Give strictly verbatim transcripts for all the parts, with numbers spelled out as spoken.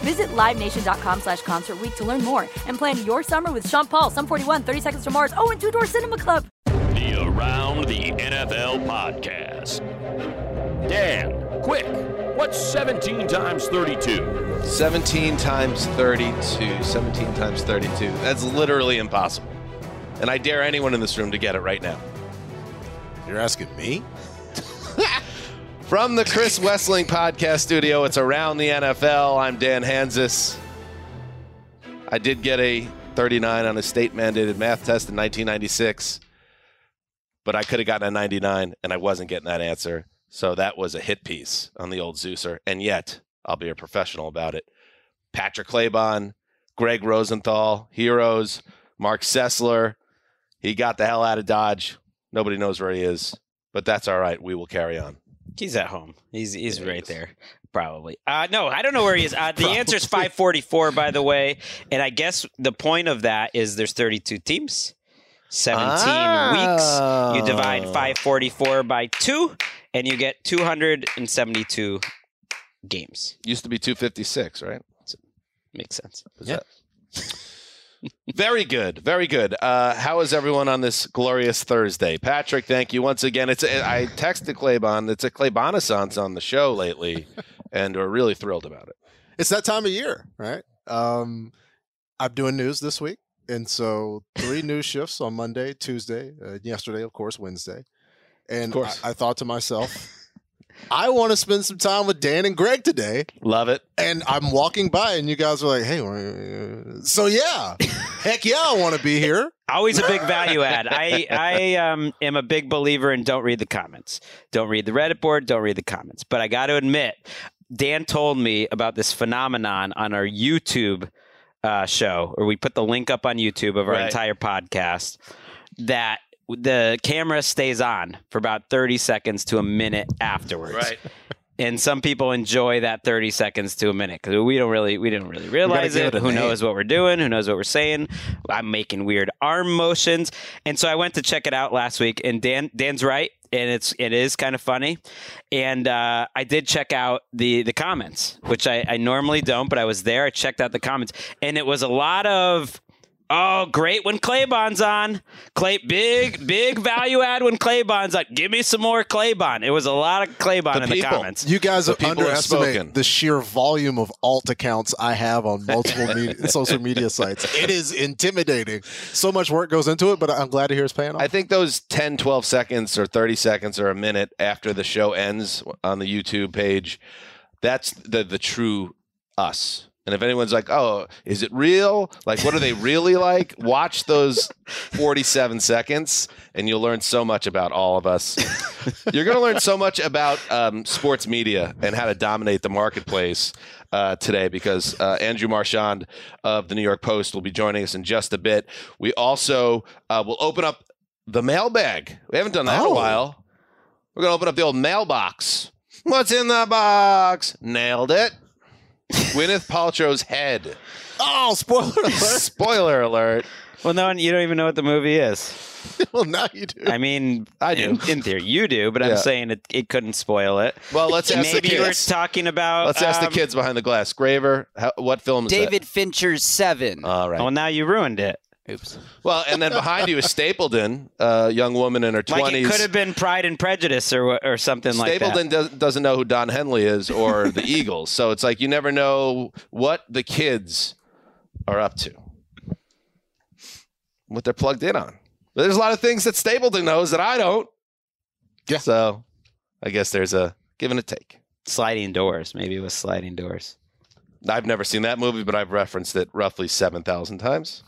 Visit livenation.com slash concert week to learn more and plan your summer with Sean Paul, Sum forty-one, thirty Seconds to Mars, oh, and Two Door Cinema Club. Around the N F L podcast. Dan, quick, what's seventeen times thirty-two? seventeen times thirty-two, seventeen times thirty-two. That's literally impossible. And I dare anyone in this room to get it right now. You're asking me? From the Chris Wessling podcast studio, it's Around the N F L. I'm Dan Hansis. I did get a thirty-nine on a state-mandated math test in nineteen ninety-six. But I could have gotten a ninety-nine, and I wasn't getting that answer. So that was a hit piece on the old Zeuser. And yet, I'll be a professional about it. Patrick Claibon, Greg Rosenthal, heroes, Mark Sessler. He got the hell out of Dodge. Nobody knows where he is. But that's all right. We will carry on. He's at home. He's he's yeah, he right is. there, probably. Uh, no, I don't know where he is. Uh, the answer is five forty-four, by the way. And I guess the point of that is there's thirty-two teams. seventeen weeks. You divide five forty-four by two, and you get two hundred seventy-two games. Used to be two fifty-six, right? So, makes sense. Yeah. Very good. Very good. Uh, how is everyone on this glorious Thursday? Patrick, thank you once again. It's a, I texted Claibon. It's a Claibonaissance on the show lately, and we're really thrilled about it. It's that time of year, right? Um, I'm doing news this week. And so three news shifts on Monday, Tuesday, uh, yesterday, of course, Wednesday. And course. I, I thought to myself, I want to spend some time with Dan and Greg today. Love it. And I'm walking by and you guys were like, hey, so yeah, heck yeah, I want to be here. Always a big value add. I, I um, am a big believer in don't read the comments. Don't read the Reddit board. Don't read the comments. But I got to admit, Dan told me about this phenomenon on our YouTube Uh, show, or we put the link up on YouTube of our right. entire podcast, that the camera stays on for about thirty seconds to a minute afterwards. Right. And some people enjoy that thirty seconds to a minute because we don't really, we didn't really realize it. it Who name. knows what we're doing? Who knows what we're saying? I'm making weird arm motions. And so I went to check it out last week, and Dan, Dan's right. And it's it is kind of funny. And uh, I did check out the, the comments, which I, I normally don't, but I was there. I checked out the comments. And it was a lot of, oh, great when Claibon's on. Clay, big, big value add when Claibon's on. Give me some more Claibon. It was a lot of Claibon the in people. the comments. You guys the underestimate the sheer volume of alt accounts I have on multiple media, social media sites. It is intimidating. So much work goes into it, but I'm glad to hear it's paying off. I think those ten, twelve seconds or thirty seconds or a minute after the show ends on the YouTube page, that's the the true us. And if anyone's like, oh, is it real? Like, what are they really like? Watch those forty-seven seconds and you'll learn so much about all of us. You're going to learn so much about um, sports media and how to dominate the marketplace uh, today because uh, Andrew Marchand of the New York Post will be joining us in just a bit. We also uh, will open up the mailbag. We haven't done that oh. in a while. We're going to open up the old mailbox. What's in the box? Nailed it. Gwyneth Paltrow's head. Oh, spoiler alert. Spoiler alert. Well, no, and you don't even know what the movie is. Well, now you do. I mean, I do. In, in theory, you do, but yeah. I'm saying it, it couldn't spoil it. Well, let's ask Maybe the kids. Maybe we're talking about... Let's um, ask the kids behind the glass. Graver, how, what film is David that? David Fincher's Seven. All right. Well, now you ruined it. Oops. Well, and then behind you is Stapleton, a young woman in her twenties. Like it could have been Pride and Prejudice or or something Stapleton like that. Stapleton does, doesn't know who Don Henley is or the Eagles. So it's like you never know what the kids are up to, what they're plugged in on. But there's a lot of things that Stapleton knows that I don't. Yeah. So I guess there's a give and a take. Sliding Doors. Maybe it was Sliding Doors. I've never seen that movie, but I've referenced it roughly seven thousand times.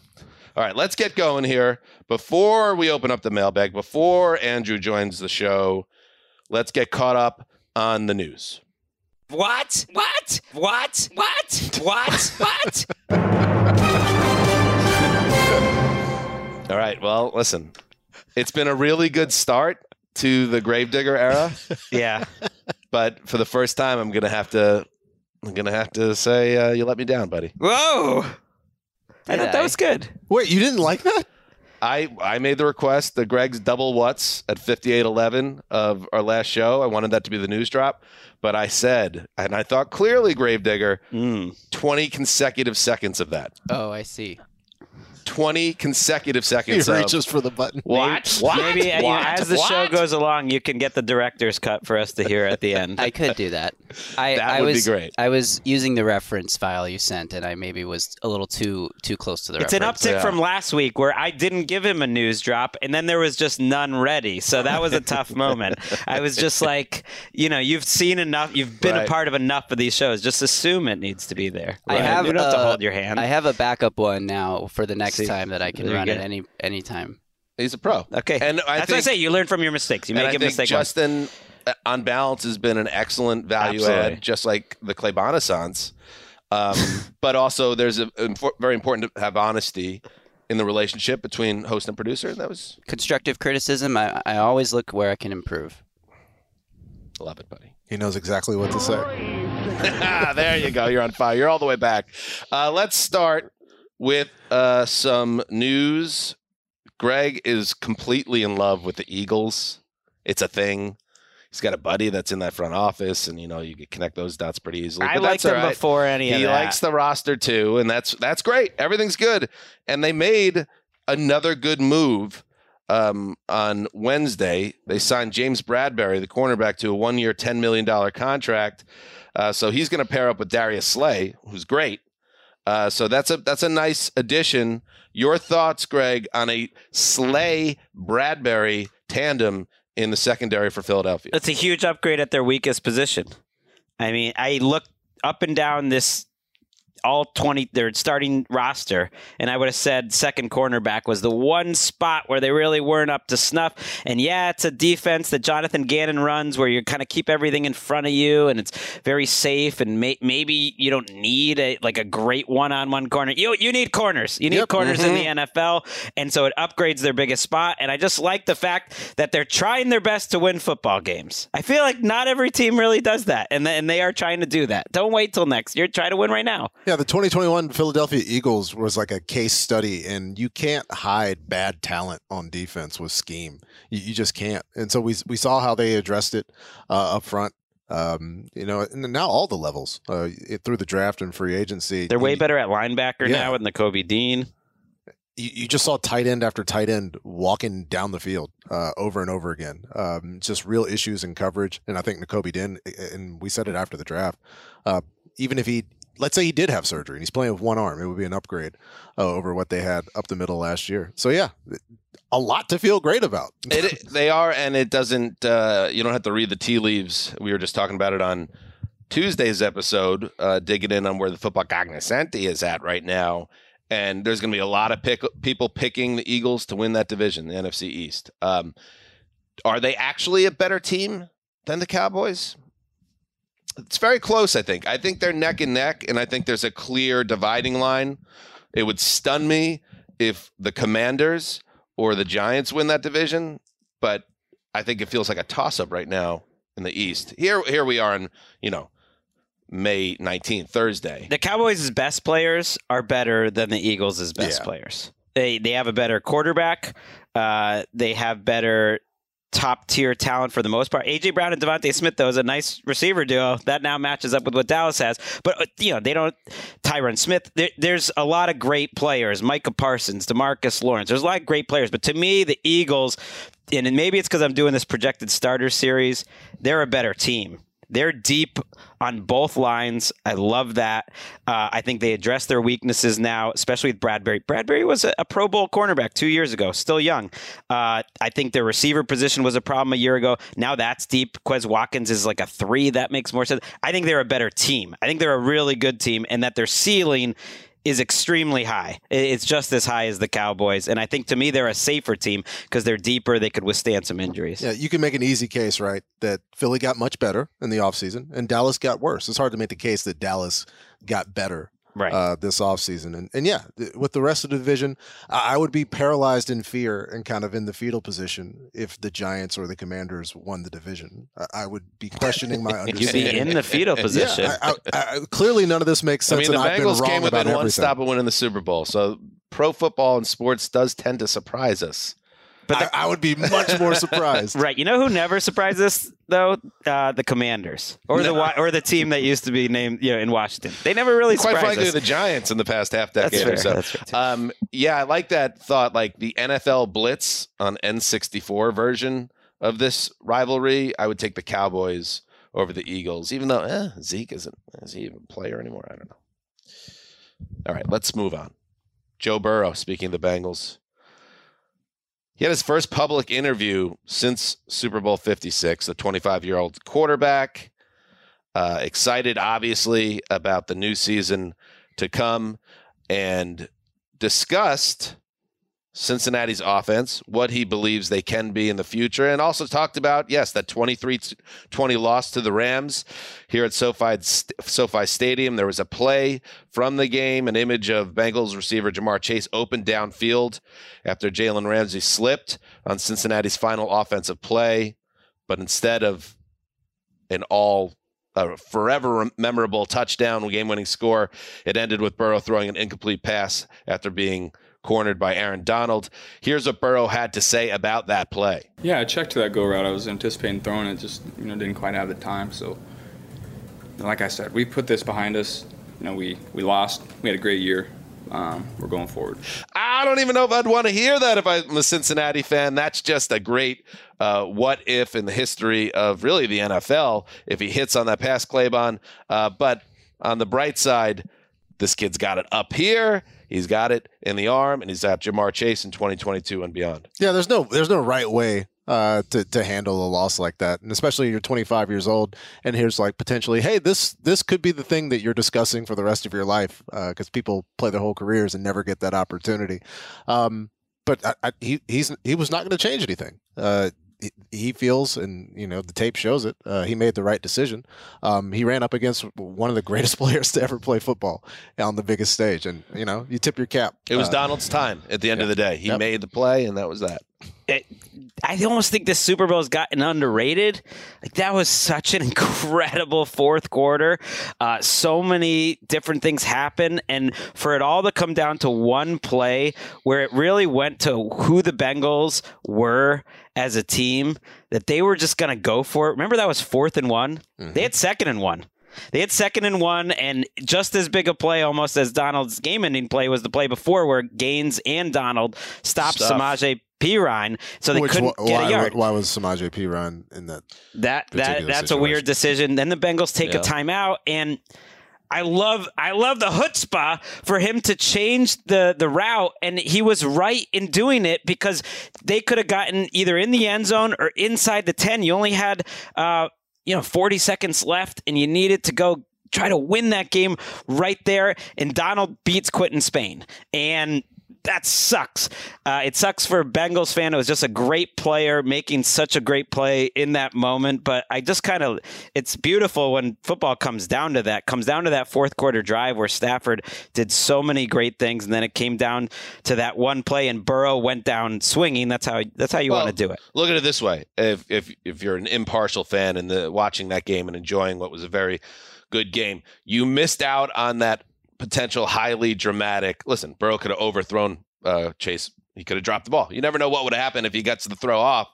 All right, let's get going here. Before we open up the mailbag, before Andrew joins the show, let's get caught up on the news. What? What? What? What? What? What? All right, well, listen. It's been a really good start to the Gravedigger era. Yeah. But for the first time, I'm going to have to I'm going to have to say uh, you let me down, buddy. Whoa. I thought that was good. Wait, you didn't like that? I, I made the request, the Greg's double what's at fifty-eight eleven of our last show. I wanted that to be the news drop. But I said, and I thought clearly, Gravedigger, mm. twenty consecutive seconds of that. Oh, I see. twenty consecutive seconds. He reaches of, for the button. What? What? Maybe what? You know, as the what? show goes along, you can get the director's cut for us to hear at the end. I could do that. I, that I would was, be great. I was using the reference file you sent, and I maybe was a little too too close to the it's reference. It's an uptick yeah. from last week where I didn't give him a news drop, and then there was just none ready. So that was a tough moment. I was just like, you know, you've seen enough. You've been right. a part of enough of these shows. Just assume it needs to be there. Right. I have you don't a, have to hold your hand. I have a backup one now for the next time that I can run at any any time. He's a pro. Okay. And I That's think, what I say. You learn from your mistakes. You make a mistake. Justin, once. on balance, has been an excellent value Absolutely. add, just like the Claibonnaissance. Um, but also, there's a, a very important to have honesty in the relationship between host and producer. That was constructive criticism. I, I always look where I can improve. Love it, buddy. He knows exactly what to say. There you go. You're on fire. You're all the way back. Uh, let's start with uh, some news. Greg is completely in love with the Eagles. It's a thing. He's got a buddy that's in that front office, and you know you can connect those dots pretty easily. I liked them right. before any he of that. He likes the roster too, and that's that's great. Everything's good, and they made another good move um, on Wednesday. They signed James Bradbury, the cornerback, to a one-year, ten million dollar contract. Uh, so he's going to pair up with Darius Slay, who's great. Uh, so that's a that's a nice addition. Your thoughts, Greg, on a Slay-Bradbury tandem in the secondary for Philadelphia? That's a huge upgrade at their weakest position. I mean, I looked up and down this all twenty, their starting roster, and I would have said second cornerback was the one spot where they really weren't up to snuff. And yeah, it's a defense that Jonathan Gannon runs where you kind of keep everything in front of you and it's very safe, and may- maybe you don't need a, like a great one-on-one corner. You you need corners. You need yep. corners mm-hmm. in the N F L, and so it upgrades their biggest spot. And I just like the fact that they're trying their best to win football games. I feel like not every team really does that, and, th- and they are trying to do that. Don't wait till next year. Try to win right now. Yeah, the twenty twenty-one Philadelphia Eagles was like a case study, and you can't hide bad talent on defense with scheme. You, you just can't. And so we we saw how they addressed it uh, up front. Um, you know, and now all the levels uh, it, through the draft and free agency. They're way you, better at linebacker yeah. now with Nakobe Dean. You, you just saw tight end after tight end walking down the field uh, over and over again. Um, just real issues in coverage. And I think Nakobe Dean, and we said it after the draft, uh, even if he let's say he did have surgery and he's playing with one arm, it would be an upgrade uh, over what they had up the middle last year. So, yeah, a lot to feel great about. it, they are, and it doesn't uh, – you don't have to read the tea leaves. We were just talking about it on Tuesday's episode, uh, digging in on where the football cognoscenti is at right now. And there's going to be a lot of pick, people picking the Eagles to win that division, the N F C East. Um, are they actually a better team than the Cowboys? It's very close, I think. I think they're neck and neck, and I think there's a clear dividing line. It would stun me if the Commanders or the Giants win that division, but I think it feels like a toss-up right now in the East. Here here we are on, you know, May nineteenth, Thursday. The Cowboys' best players are better than the Eagles' best yeah. players. They they have a better quarterback. Uh, they have better top tier talent for the most part. A J Brown and Devontae Smith, though, is a nice receiver duo that now matches up with what Dallas has. But, you know, they don't. Tyron Smith, there, there's a lot of great players. Micah Parsons, DeMarcus Lawrence. There's a lot of great players. But to me, the Eagles, and maybe it's because I'm doing this projected starter series, they're a better team. They're deep on both lines. I love that. Uh, I think they address their weaknesses now, especially with Bradbury. Bradbury was a, a Pro Bowl cornerback two years ago, still young. Uh, I think their receiver position was a problem a year ago. Now that's deep. Quez Watkins is like a three. That makes more sense. I think they're a better team. I think they're a really good team, and that their ceiling is extremely high. It's just as high as the Cowboys. And I think, to me, they're a safer team because they're deeper. They could withstand some injuries. Yeah, you can make an easy case, right, that Philly got much better in the offseason and Dallas got worse. It's hard to make the case that Dallas got better right. uh, this offseason. And, and, yeah, th- with the rest of the division, I-, I would be paralyzed in fear and kind of in the fetal position if the Giants or the Commanders won the division. I, I would be questioning my understanding. You'd be in the fetal position. Yeah, I- I- I- clearly none of this makes sense. I mean, the and Bengals I've been came within one stop of winning the Super Bowl. So pro football and sports does tend to surprise us. But the, I, I would be much more surprised. Right. You know who never surprised us, though? Uh, the Commanders or no. the or the team that used to be named, you know, in Washington. They never really surprised us. Quite frankly, the Giants in the past half decade fair, or so. Um, yeah, I like that thought. Like the N F L Blitz on N sixty-four version of this rivalry, I would take the Cowboys over the Eagles, even though eh, Zeke isn't is he even a player anymore? I don't know. All right, let's move on. Joe Burrow, speaking of the Bengals. He had his first public interview since Super Bowl fifty-six, the twenty-five-year-old quarterback, uh, excited, obviously, about the new season to come, and discussed Cincinnati's offense, what he believes they can be in the future, and also talked about, yes, that twenty-three twenty loss to the Rams here at SoFi, SoFi Stadium. There was a play from the game, an image of Bengals receiver Ja'Marr Chase opened downfield after Jalen Ramsey slipped on Cincinnati's final offensive play. But instead of an all a forever memorable touchdown game-winning score, it ended with Burrow throwing an incomplete pass after being cornered by Aaron Donald. Here's what Burrow had to say about that play. Yeah, I checked to that go route. I was anticipating throwing it, just, you know, didn't quite have the time. So, like I said, we put this behind us. You know, we we lost. We had a great year. Um, we're going forward. I don't even know if I'd want to hear that if I'm a Cincinnati fan. That's just a great uh, what if in the history of really the N F L if he hits on that pass, Claibon. Uh, but on the bright side, this kid's got it up here. He's got it in the arm, and he's at Ja'Marr Chase in twenty twenty-two and beyond. Yeah, there's no there's no right way uh, to to handle a loss like that, and especially you're twenty-five years old, and here's like potentially, hey, this this could be the thing that you're discussing for the rest of your life, because uh, people play their whole careers and never get that opportunity. Um, but I, I, he he's he was not going to change anything. Uh, he, he feels, and you know the tape shows it, uh, he made the right decision. Um, he ran up against one of the greatest players to ever play football on the biggest stage, and you know you tip your cap. It was uh, Donald's time at the end yeah. of the day. He yep. made the play, and that was that. It, I almost think this Super Bowl has gotten underrated. Like that was such an incredible fourth quarter. Uh, so many different things happen, and for it all to come down to one play where it really went to who the Bengals were as a team, that they were just going to go for it. Remember that was fourth and one? Mm-hmm. They had second and one. They had second and one, and just as big a play almost as Donald's game-ending play was the play before where Gaines and Donald stopped Stuff. Samaje Perine, so they Which, couldn't why, get a yard. Why was Samaje Perine in that? That that that's situation? A weird decision. Then the Bengals take yeah. a timeout, and I love I love the chutzpah for him to change the the route, and he was right in doing it because they could have gotten either in the end zone or inside the ten. You only had uh, you know forty seconds left, and you needed to go try to win that game right there. And Donald beats Quentin Spain, and that sucks. Uh, it sucks for a Bengals fan. It was just a great player making such a great play in that moment. But I just kind of, it's beautiful when football comes down to that, comes down to that fourth quarter drive where Stafford did so many great things. And then it came down to that one play and Burrow went down swinging. That's how, that's how you well, want to do it. Look at it this way. If, if, if you're an impartial fan and the, watching that game and enjoying what was a very good game, you missed out on that potential highly dramatic. Listen, Burrow could have overthrown uh, Chase, he could have dropped the ball. You never know what would have happened if he gets the throw off.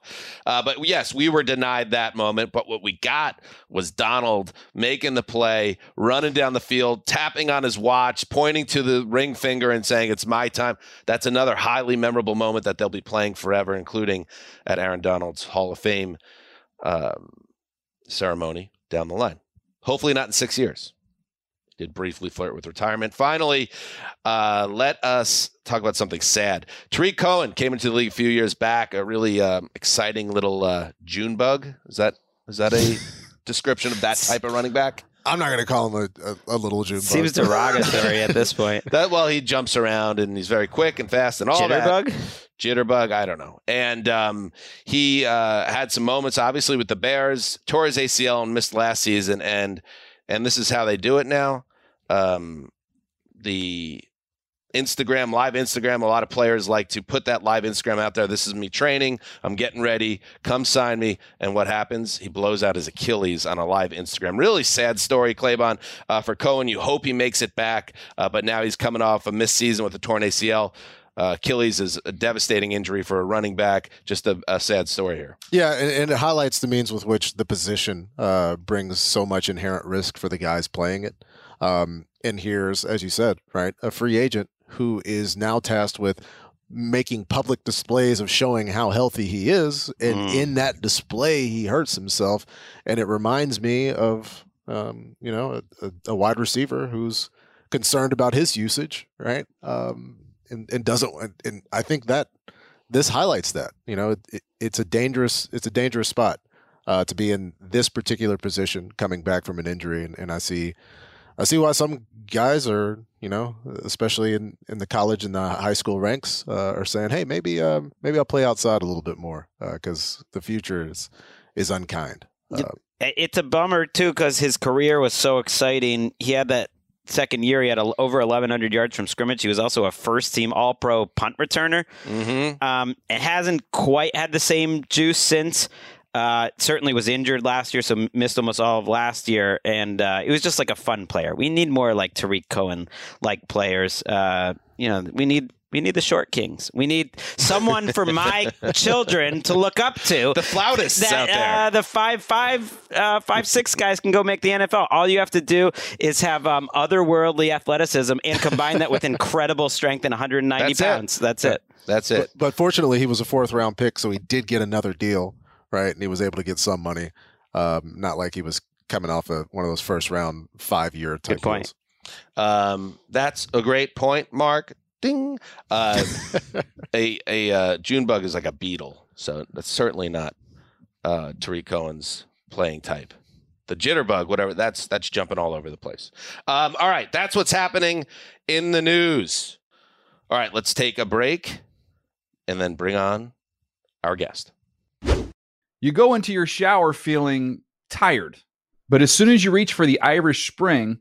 Uh, but yes, we were denied that moment. But what we got was Donald making the play, running down the field, tapping on his watch, pointing to the ring finger and saying, it's my time. That's another highly memorable moment that they'll be playing forever, including at Aaron Donald's Hall of Fame um, ceremony down the line. Hopefully not in six years. Did briefly flirt with retirement. Finally, uh, let us talk about something sad. Tariq Cohen came into the league a few years back, a really um, exciting little uh, June bug. Is that is that a description of that type of running back? I'm not going to call him a, a, a little June bug. Seems derogatory at this point. That, well, he jumps around and he's very quick and fast and all Jitterbug? that. Jitterbug? Jitterbug, I don't know. And um, he uh, had some moments, obviously, with the Bears, tore his A C L and missed last season. And And this is how they do it now. Um, the Instagram, live Instagram, a lot of players like to put that live Instagram out there. This is me training. I'm getting ready. Come sign me. And what happens? He blows out his Achilles on a live Instagram. Really sad story, Claibon. Uh, for Cohen, you hope he makes it back. Uh, but now he's coming off a missed season with a torn A C L. Uh, Achilles is a devastating injury for a running back. Just a, a sad story here. Yeah, and, and it highlights the means with which the position uh, brings so much inherent risk for the guys playing it. Um, and here's, as you said, right, a free agent who is now tasked with making public displays of showing how healthy he is. And mm. in that display, he hurts himself. And it reminds me of, um, you know, a, a wide receiver who's concerned about his usage, right? Um And, and doesn't and I think that this highlights that, you know, it, it, it's a dangerous it's a dangerous spot uh, to be in this particular position coming back from an injury, and, and I see I see why some guys are, you know, especially in, in the college and the high school ranks uh, are saying, hey, maybe um, maybe I'll play outside a little bit more because uh, the future is is unkind. Uh, it's a bummer too because his career was so exciting. He had that. Second year, he had a, over eleven hundred yards from scrimmage. He was also a first-team All-Pro punt returner. Mm-hmm. Um, it hasn't quite had the same juice since. Uh, certainly was injured last year, so missed almost all of last year. And uh, it was just like a fun player. We need more like Tariq Cohen-like players. Uh, you know, we need... We need the short kings. We need someone for my children to look up to. The flautists that, out there. Uh, the five, five, uh, five, six guys can go make the N F L. All you have to do is have um, otherworldly athleticism and combine that with incredible strength and one hundred ninety That's pounds. It. That's it. That's it. But, but fortunately, he was a fourth round pick, so he did get another deal, right? And he was able to get some money. Um, not like he was coming off of one of those first round five year type Good point. Um, that's a great point, Mark. Ding. Uh, a a uh, June bug is like a beetle, so that's certainly not uh, Tariq Cohen's playing type. The jitterbug, whatever, that's that's jumping all over the place. Um, all right, that's what's happening in the news. All right, let's take a break and then bring on our guest. You go into your shower feeling tired, but as soon as you reach for the Irish Spring,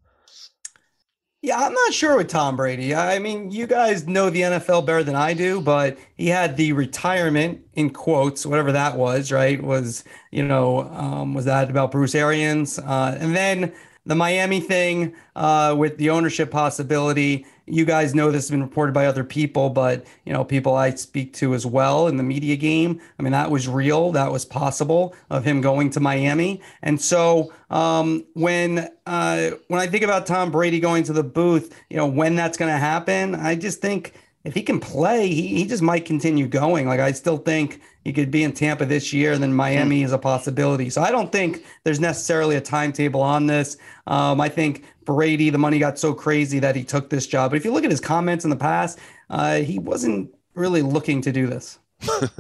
Yeah, I'm not sure with Tom Brady. I mean, you guys know the N F L better than I do, but he had the retirement in quotes, whatever that was, right? Was, you know, um, was that about Bruce Arians? Uh, and then the Miami thing uh, with the ownership possibility, you guys know this has been reported by other people, but, you know, people I speak to as well in the media game. I mean, that was real. That was possible of him going to Miami. And so um, when uh, when I think about Tom Brady going to the booth, you know, when that's going to happen, I just think if he can play, he, he just might continue going. Like, I still think he could be in Tampa this year, and then Miami is a possibility. So I don't think there's necessarily a timetable on this. Um, I think Brady, the money got so crazy that he took this job. But if you look at his comments in the past, uh, he wasn't really looking to do this.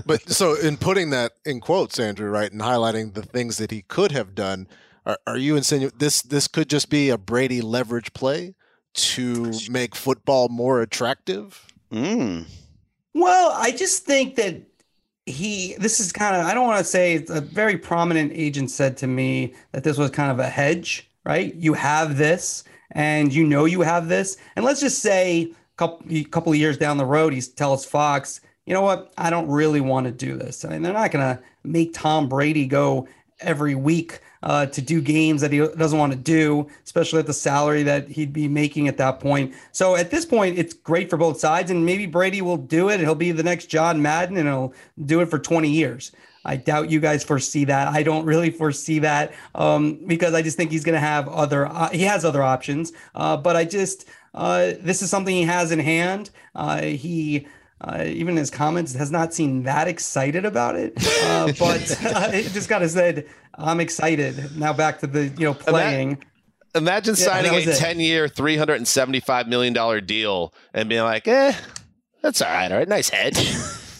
But so in putting that in quotes, Andrew, right, and highlighting the things that he could have done, are, are you insinuating this, this could just be a Brady leverage play to make football more attractive? Mm. Well, I just think that he, this is kind of, I don't want to say, a very prominent agent said to me that this was kind of a hedge, right? You have this and you know you have this. And let's just say a couple, a couple of years down the road, he tells Fox, you know what? I don't really want to do this. I mean, they're not going to make Tom Brady go every week uh, to do games that he doesn't want to do, especially at the salary that he'd be making at that point. So at this point, it's great for both sides, and maybe Brady will do it. He'll be the next John Madden, and he'll do it for twenty years. I doubt you guys foresee that. I don't really foresee that um, because I just think he's going to have other, uh, he has other options, uh, but I just, uh, this is something he has in hand. Uh, he, Uh, even his comments has not seemed that excited about it, uh, but uh, it just kind of said, I'm excited. Now back to the, you know, playing. Imagine, imagine yeah, signing a ten year, three hundred seventy-five million dollars deal and being like, eh, that's all right. All right. Nice hedge.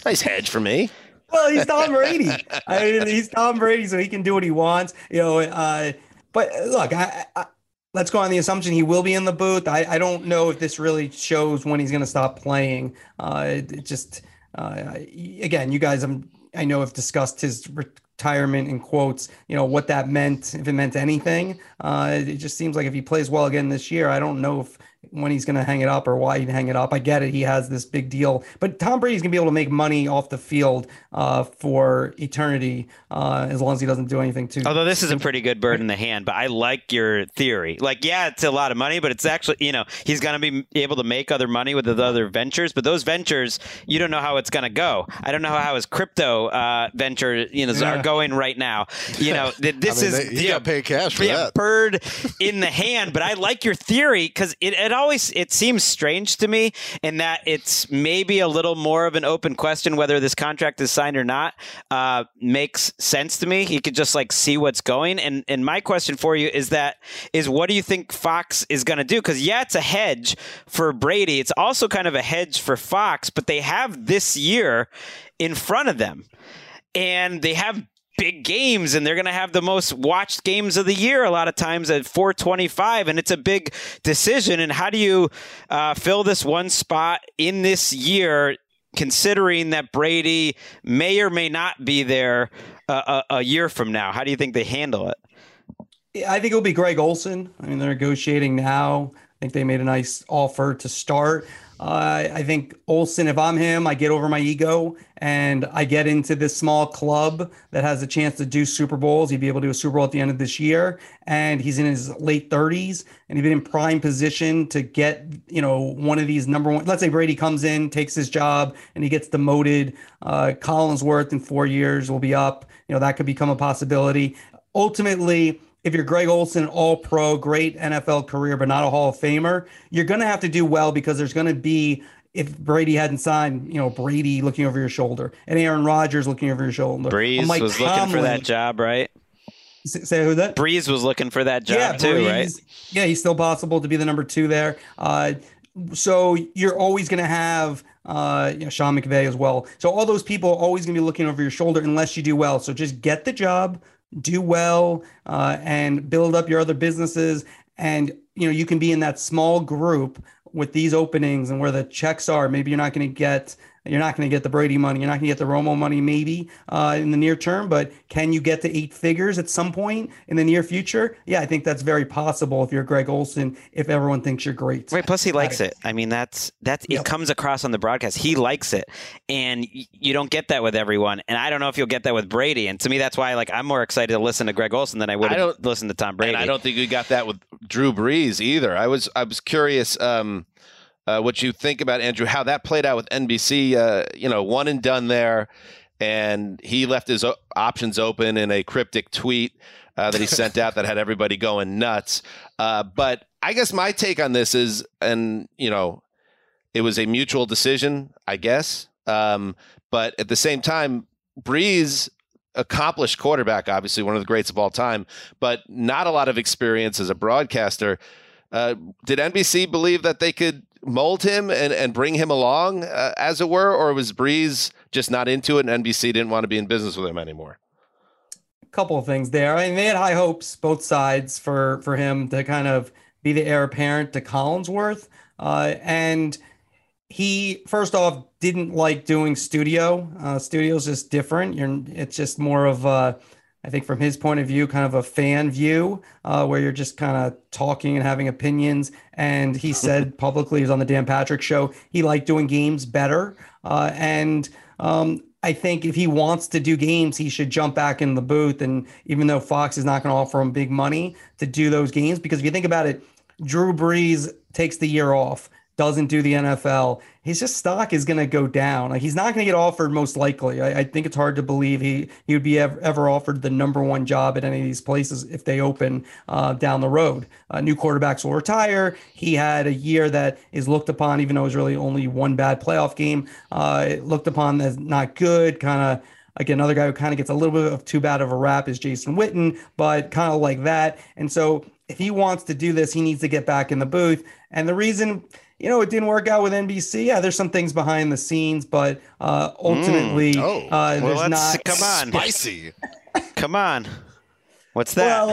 Nice hedge for me. Well, he's Tom Brady. I mean, he's Tom Brady, so he can do what he wants, you know, uh, but look, I, I let's go on the assumption he will be in the booth. I, I don't know if this really shows when he's going to stop playing. Uh, it, it just, uh, again, you guys, I'm, I know have discussed his retirement in quotes, you know, what that meant, if it meant anything. Uh, it, it just seems like if he plays well again this year, I don't know if when he's going to hang it up or why he'd hang it up. I get it. He has this big deal, but Tom Brady's going to be able to make money off the field uh, for eternity uh, as long as he doesn't do anything too. Although this is a pretty good bird in the hand, but I like your theory. Like, yeah, it's a lot of money, but it's actually, you know, he's going to be able to make other money with his other ventures, but those ventures, you don't know how it's going to go. I don't know how his crypto uh, venture, you know, yeah. are going right now. You know, this I mean, is, they, you know, got paid cash for that. Bird in the hand, but I like your theory because it, it always it seems strange to me in that it's maybe a little more of an open question whether this contract is signed or not. Uh, makes sense to me. You could just like see what's going. And and my question for you is that is what do you think Fox is going to do? Because yeah, it's a hedge for Brady. It's also kind of a hedge for Fox, but they have this year in front of them, and they have big games, and they're going to have the most watched games of the year a lot of times at four twenty-five, and it's a big decision. And how do you uh, fill this one spot in this year, considering that Brady may or may not be there uh, a, a year from now? How do you think they handle it? I think it'll be Greg Olsen. I mean, they're negotiating now. I think they made a nice offer to start. Uh, I think Olsen, if I'm him, I get over my ego and I get into this small club that has a chance to do Super Bowls. He'd be able to do a Super Bowl at the end of this year. And he's in his late thirties and he'd been in prime position to get, you know, one of these number one. Let's say Brady comes in, takes his job, and he gets demoted. Uh, Collinsworth in four years will be up. You know, that could become a possibility. Ultimately, if you're Greg Olsen, all pro, great N F L career, but not a Hall of Famer, you're going to have to do well because there's going to be, if Brady hadn't signed, you know, Brady looking over your shoulder and Aaron Rodgers looking over your shoulder. Brees Mike was Tomlin, looking for that job, right? Say who that? Brees was looking for that job yeah, too, Brees, right? Yeah, he's still possible to be the number two there. Uh, so you're always going to have uh, you know, Sean McVay as well. So all those people are always going to be looking over your shoulder unless you do well. So just get the job, do well, uh, and build up your other businesses. And, you know, you can be in that small group with these openings and where the checks are. Maybe you're not going to get, you're not going to get the Brady money. You're not going to get the Romo money, maybe uh, in the near term, but can you get to eight figures at some point in the near future? Yeah. I think that's very possible if you're Greg Olsen, if everyone thinks you're great. Right. Plus he likes it. I mean, that's, that's, it comes across on the broadcast. He likes it, and you don't get that with everyone. And I don't know if you'll get that with Brady. And to me, that's why, like, I'm more excited to listen to Greg Olsen than I would listen to Tom Brady. And I don't think we got that with Drew Brees either. I was I was curious um, uh, what you think about, Andrew, how that played out with N B C. Uh, you know, one and done there, and he left his o- options open in a cryptic tweet uh, that he sent out that had everybody going nuts. Uh, but I guess my take on this is, and you know, it was a mutual decision, I guess. Um, but at the same time, Brees, accomplished quarterback, obviously one of the greats of all time, but not a lot of experience as a broadcaster. Uh, did N B C believe that they could mold him and, and bring him along, uh, as it were, or was Brees just not into it and N B C didn't want to be in business with him anymore? A couple of things there. I mean, they had high hopes, both sides, for, for him to kind of be the heir apparent to Collinsworth. Uh, and he, first off, didn't like doing studio. Uh, studio's just different. You're, it's just more of, a, I think from his point of view, kind of a fan view uh, where you're just kind of talking and having opinions. And he said publicly, he was on the Dan Patrick show, he liked doing games better. Uh, and um, I think if he wants to do games, he should jump back in the booth. And even though Fox is not going to offer him big money to do those games, because if you think about it, Drew Brees takes the year off, doesn't do the N F L, his just stock is going to go down. Like, he's not going to get offered, most likely. I, I think it's hard to believe he, he would be ever, ever offered the number one job at any of these places if they open uh, down the road. Uh, new quarterbacks will retire. He had a year that is looked upon, even though it was really only one bad playoff game, uh, it looked upon as not good, kind of. Again, another guy who kind of gets a little bit of too bad of a rap is Jason Witten, but kind of like that. And so if he wants to do this, he needs to get back in the booth. And the reason, you know, it didn't work out with N B C. Yeah, there's some things behind the scenes, but uh, ultimately, mm. oh. uh, well, there's not. Come on, spicy. Come on. What's that?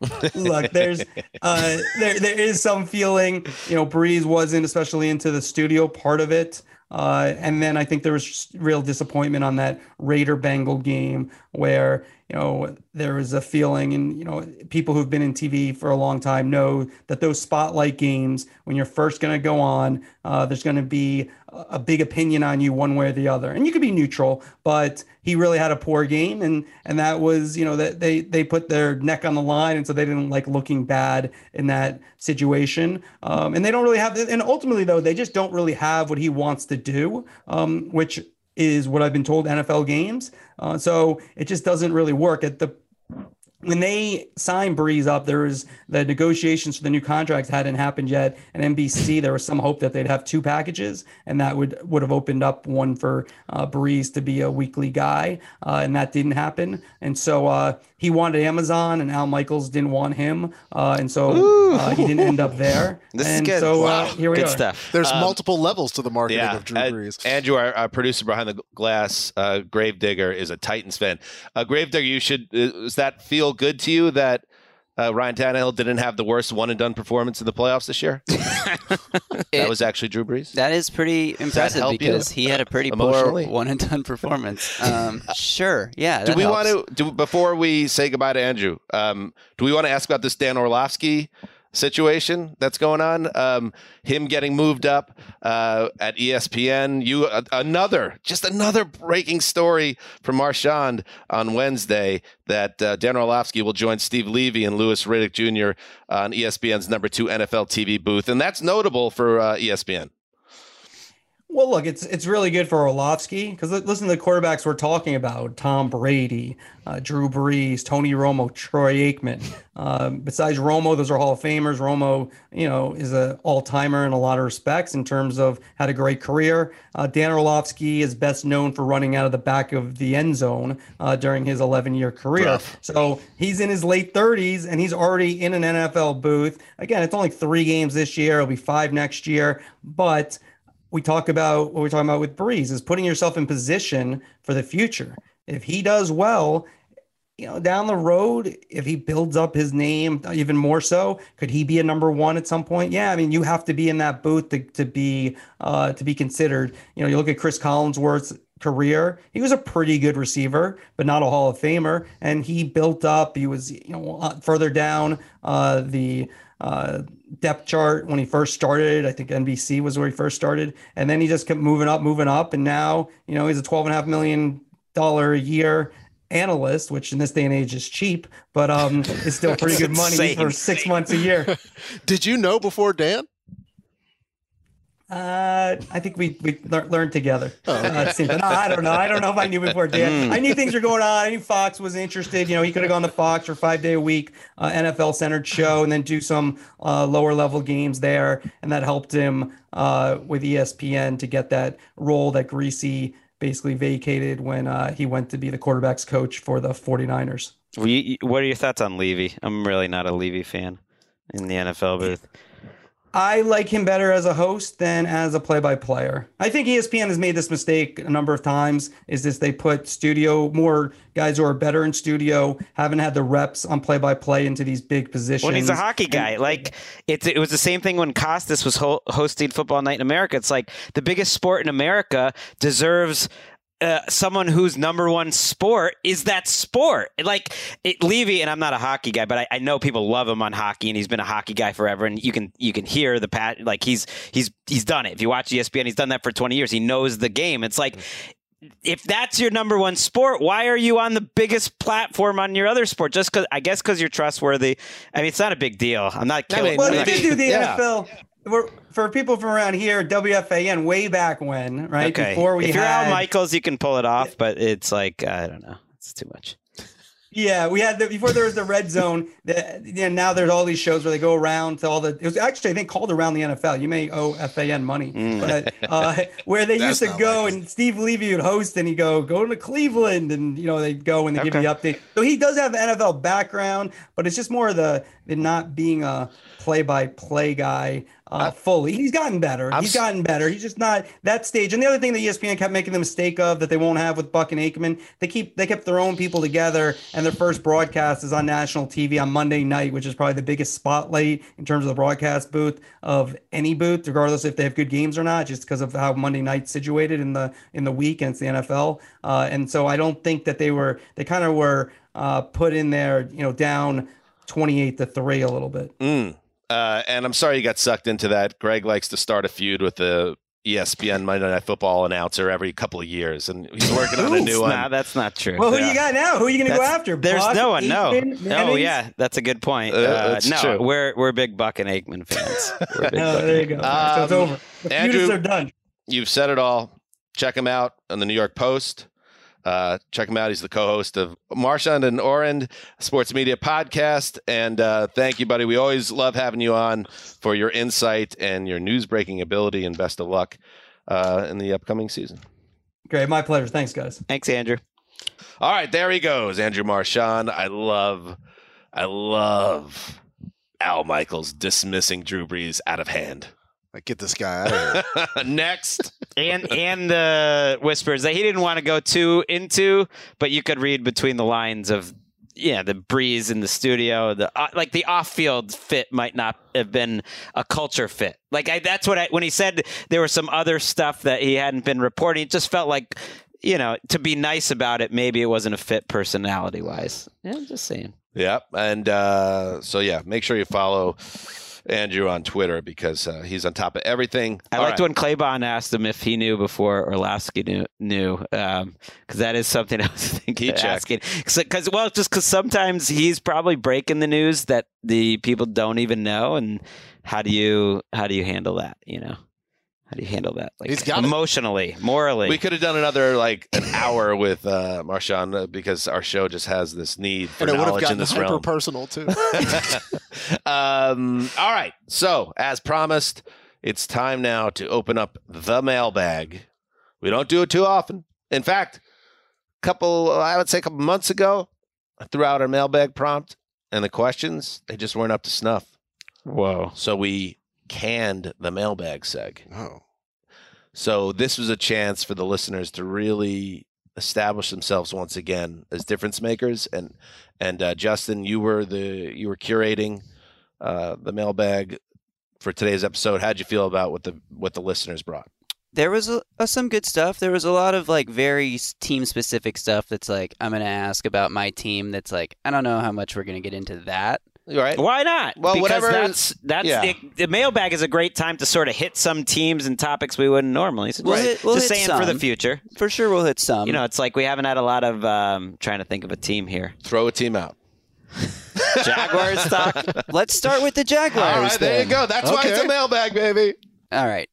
Well, look, there's uh, there there is some feeling. You know, Brees wasn't especially into the studio part of it. Uh, and then I think there was real disappointment on that Raider Bengal game where, you know, there was a feeling, and, you know, people who've been in T V for a long time know that those spotlight games, when you're first going to go on, uh, there's going to be a big opinion on you one way or the other. And you could be neutral, but he really had a poor game. And, and that was, you know, that they, they put their neck on the line. And so they didn't like looking bad in that situation. Um, and they don't really have, and ultimately though, they just don't really have what he wants to do, um, which is what I've been told, N F L games. Uh, so it just doesn't really work at the, when they signed Brees up, there was the negotiations for the new contracts hadn't happened yet. And N B C, there was some hope that they'd have two packages, and that would, would have opened up one for uh, Brees to be a weekly guy. Uh, and that didn't happen. And so uh, he wanted Amazon, and Al Michaels didn't want him. Uh, and so uh, he didn't end up there. This and is good. So, wow. uh, here we good are. Stuff. There's um, multiple levels to the marketing yeah, of Drew Brees. Uh, Andrew, our, our producer behind the glass, uh, Gravedigger, is a Titans fan. Uh, Gravedigger, you should, is that feel good to you that uh, Ryan Tannehill didn't have the worst one and done performance in the playoffs this year? That it, was actually Drew Brees. That is pretty impressive because you? he had a pretty poor one and done performance. Um, sure, yeah. Do we helps. want to do before we say goodbye to Andrew? Um, do we want to ask about this Dan Orlovsky situation that's going on? Um, him getting moved up uh, at E S P N. You uh, another, just another breaking story from Marchand on Wednesday that uh, Dan Orlovsky will join Steve Levy and Louis Riddick Junior on E S P N's number two N F L T V booth, and that's notable for uh, E S P N. Well, look, it's it's really good for Orlovsky because listen to the quarterbacks we're talking about: Tom Brady, uh, Drew Brees, Tony Romo, Troy Aikman. Um, besides Romo, those are Hall of Famers. Romo, you know, is an all-timer in a lot of respects in terms of had a great career. Uh, Dan Orlovsky is best known for running out of the back of the end zone uh, during his eleven-year career. Rough. So he's in his late thirties and he's already in an N F L booth. Again, it's only three games this year. It'll be five next year, but. We talk about what we're talking about with Brees is putting yourself in position for the future. If he does well, you know, down the road, if he builds up his name even more so, could he be a number one at some point? Yeah. I mean, you have to be in that booth to, to be, uh, to be considered. You know, you look at Chris Collinsworth's career, he was a pretty good receiver, but not a Hall of Famer. And he built up, he was, you know, further down, uh, the, uh, depth chart when he first started. I think N B C was where he first started. And then he just kept moving up, moving up. And now, you know, he's a twelve and a half million dollar a year analyst, which in this day and age is cheap, but um, it's still pretty good money insane. for six months a year. Did you know before Dan? Uh, I think we we le- learned together. Oh, okay. uh, it seems, no, I don't know. I don't know if I knew before Dan. I knew things were going on. I knew Fox was interested. You know, he could have gone to Fox for five day a week uh, N F L centered show and then do some uh, lower level games there, and that helped him uh, with E S P N to get that role that Greasy basically vacated when uh, he went to be the quarterback's coach for the 49ers. You, what are your thoughts on Levy? I'm really not a Levy fan in the N F L booth. I like him better as a host than as a play-by-player. I think E S P N has made this mistake a number of times, is this they put studio, more guys who are better in studio, haven't had the reps on play-by-play into these big positions. Well, he's a hockey guy. And, like it's, it was the same thing when Costas was ho- hosting Football Night in America. It's like the biggest sport in America deserves uh, someone whose number one sport is that sport. Like it, Levy, and I'm not a hockey guy, but I, I know people love him on hockey, and he's been a hockey guy forever. And you can you can hear the pat like he's he's he's done it. If you watch E S P N, he's done that for twenty years. He knows the game. It's like, if that's your number one sport, why are you on the biggest platform on your other sport? Just because, I guess, because you're trustworthy. I mean, it's not a big deal. I'm not killing. I mean, well, if you do the yeah. N F L. We're, for people from around here, W F A N way back when, right? Okay. Before we if you're had, Al Michaels, you can pull it off, but it's like, I don't know, it's too much. Yeah, we had the, before there was the Red Zone. The, you know, now there's all these shows where they go around to all the. It was actually I think called Around the N F L. You may owe F A N money, mm. but uh, where they used to go like and Steve Levy would host and he'd go go to Cleveland and you know they'd go and they okay. give you update. So he does have an N F L background, but it's just more of the, the not being a play-by-play guy. Uh, fully. He's gotten better. I've, he's gotten better. He's just not that stage. And the other thing that E S P N kept making the mistake of that they won't have with Buck and Aikman, they keep they kept their own people together, and their first broadcast is on national T V on Monday night, which is probably the biggest spotlight in terms of the broadcast booth of any booth, regardless if they have good games or not, just because of how Monday night's situated in the in the week against the N F L. Uh, and so I don't think that they were they kind of were uh, put in there, you know, down twenty-eight to three a little bit. Mm. Uh, and I'm sorry you got sucked into that. Greg likes to start a feud with the E S P N Monday Night Football announcer every couple of years, and he's working on a new one. Nah, that's not true. Well, who yeah. you got now? Who are you going to go after? There's Buck, no one. Aikman, no. Mannings? Oh, yeah, that's a good point. Uh, uh, no, true. we're we're big Buck and Aikman fans. We're big no, Buck there you go. Um, so it's over. The Andrew, are done. You've said it all. Check him out on the New York Post. Uh, check him out. He's the co-host of Marchand and Orend Sports Media Podcast. And uh, thank you, buddy. We always love having you on for your insight and your news breaking ability. And best of luck uh, in the upcoming season. Great, my pleasure. Thanks, guys. Thanks, Andrew. All right, there he goes, Andrew Marchand. I love, I love Al Michaels dismissing Drew Brees out of hand. Like, get this guy out of here. Next. And and the whispers that he didn't want to go too into, but you could read between the lines of, yeah, the Breeze in the studio. The uh, like the off-field fit might not have been a culture fit. Like I, that's what I when he said there was some other stuff that he hadn't been reporting. It just felt like, you know, to be nice about it, maybe it wasn't a fit personality-wise. Yeah, I'm just saying. Yeah, and uh, so yeah, make sure you follow Andrew on Twitter because uh, he's on top of everything. I All liked right. when Claibon asked him if he knew before Orlovsky knew, knew um, because that is something I was thinking of asking. Because so, well, just because sometimes he's probably breaking the news that the people don't even know, and how do you how do you handle that? You know, how do you handle that? Like he's got emotionally, it. morally. We could have done another like an hour with uh, Marchand because our show just has this need for and knowledge in this realm. It would have gotten hyper personal too. um, all right. So as promised, it's time now to open up the mailbag. We don't do it too often. In fact, a couple, I would say a couple months ago, I threw out our mailbag prompt and the questions, they just weren't up to snuff. Whoa. So we canned the mailbag seg. Oh. So this was a chance for the listeners to really establish themselves once again as difference makers. And and uh, Justin, you were the you were curating uh, the mailbag for today's episode. How'd you feel about what the what the listeners brought? There was a, uh, some good stuff. There was a lot of like very team specific stuff that's like I'm gonna ask about my team. That's like I don't know how much we're gonna get into that. Right. Why not? Well, because whatever. That's, that's yeah. the, the mailbag is a great time to sort of hit some teams and topics we wouldn't normally. So we'll just hit, we'll just hit saying some. For the future. For sure, we'll hit some. You know, it's like we haven't had a lot of um, trying to think of a team here. Throw a team out. Jaguars talk. Let's start with the Jaguars. All right, then. There you go. That's okay. Why it's a mailbag, baby. All right.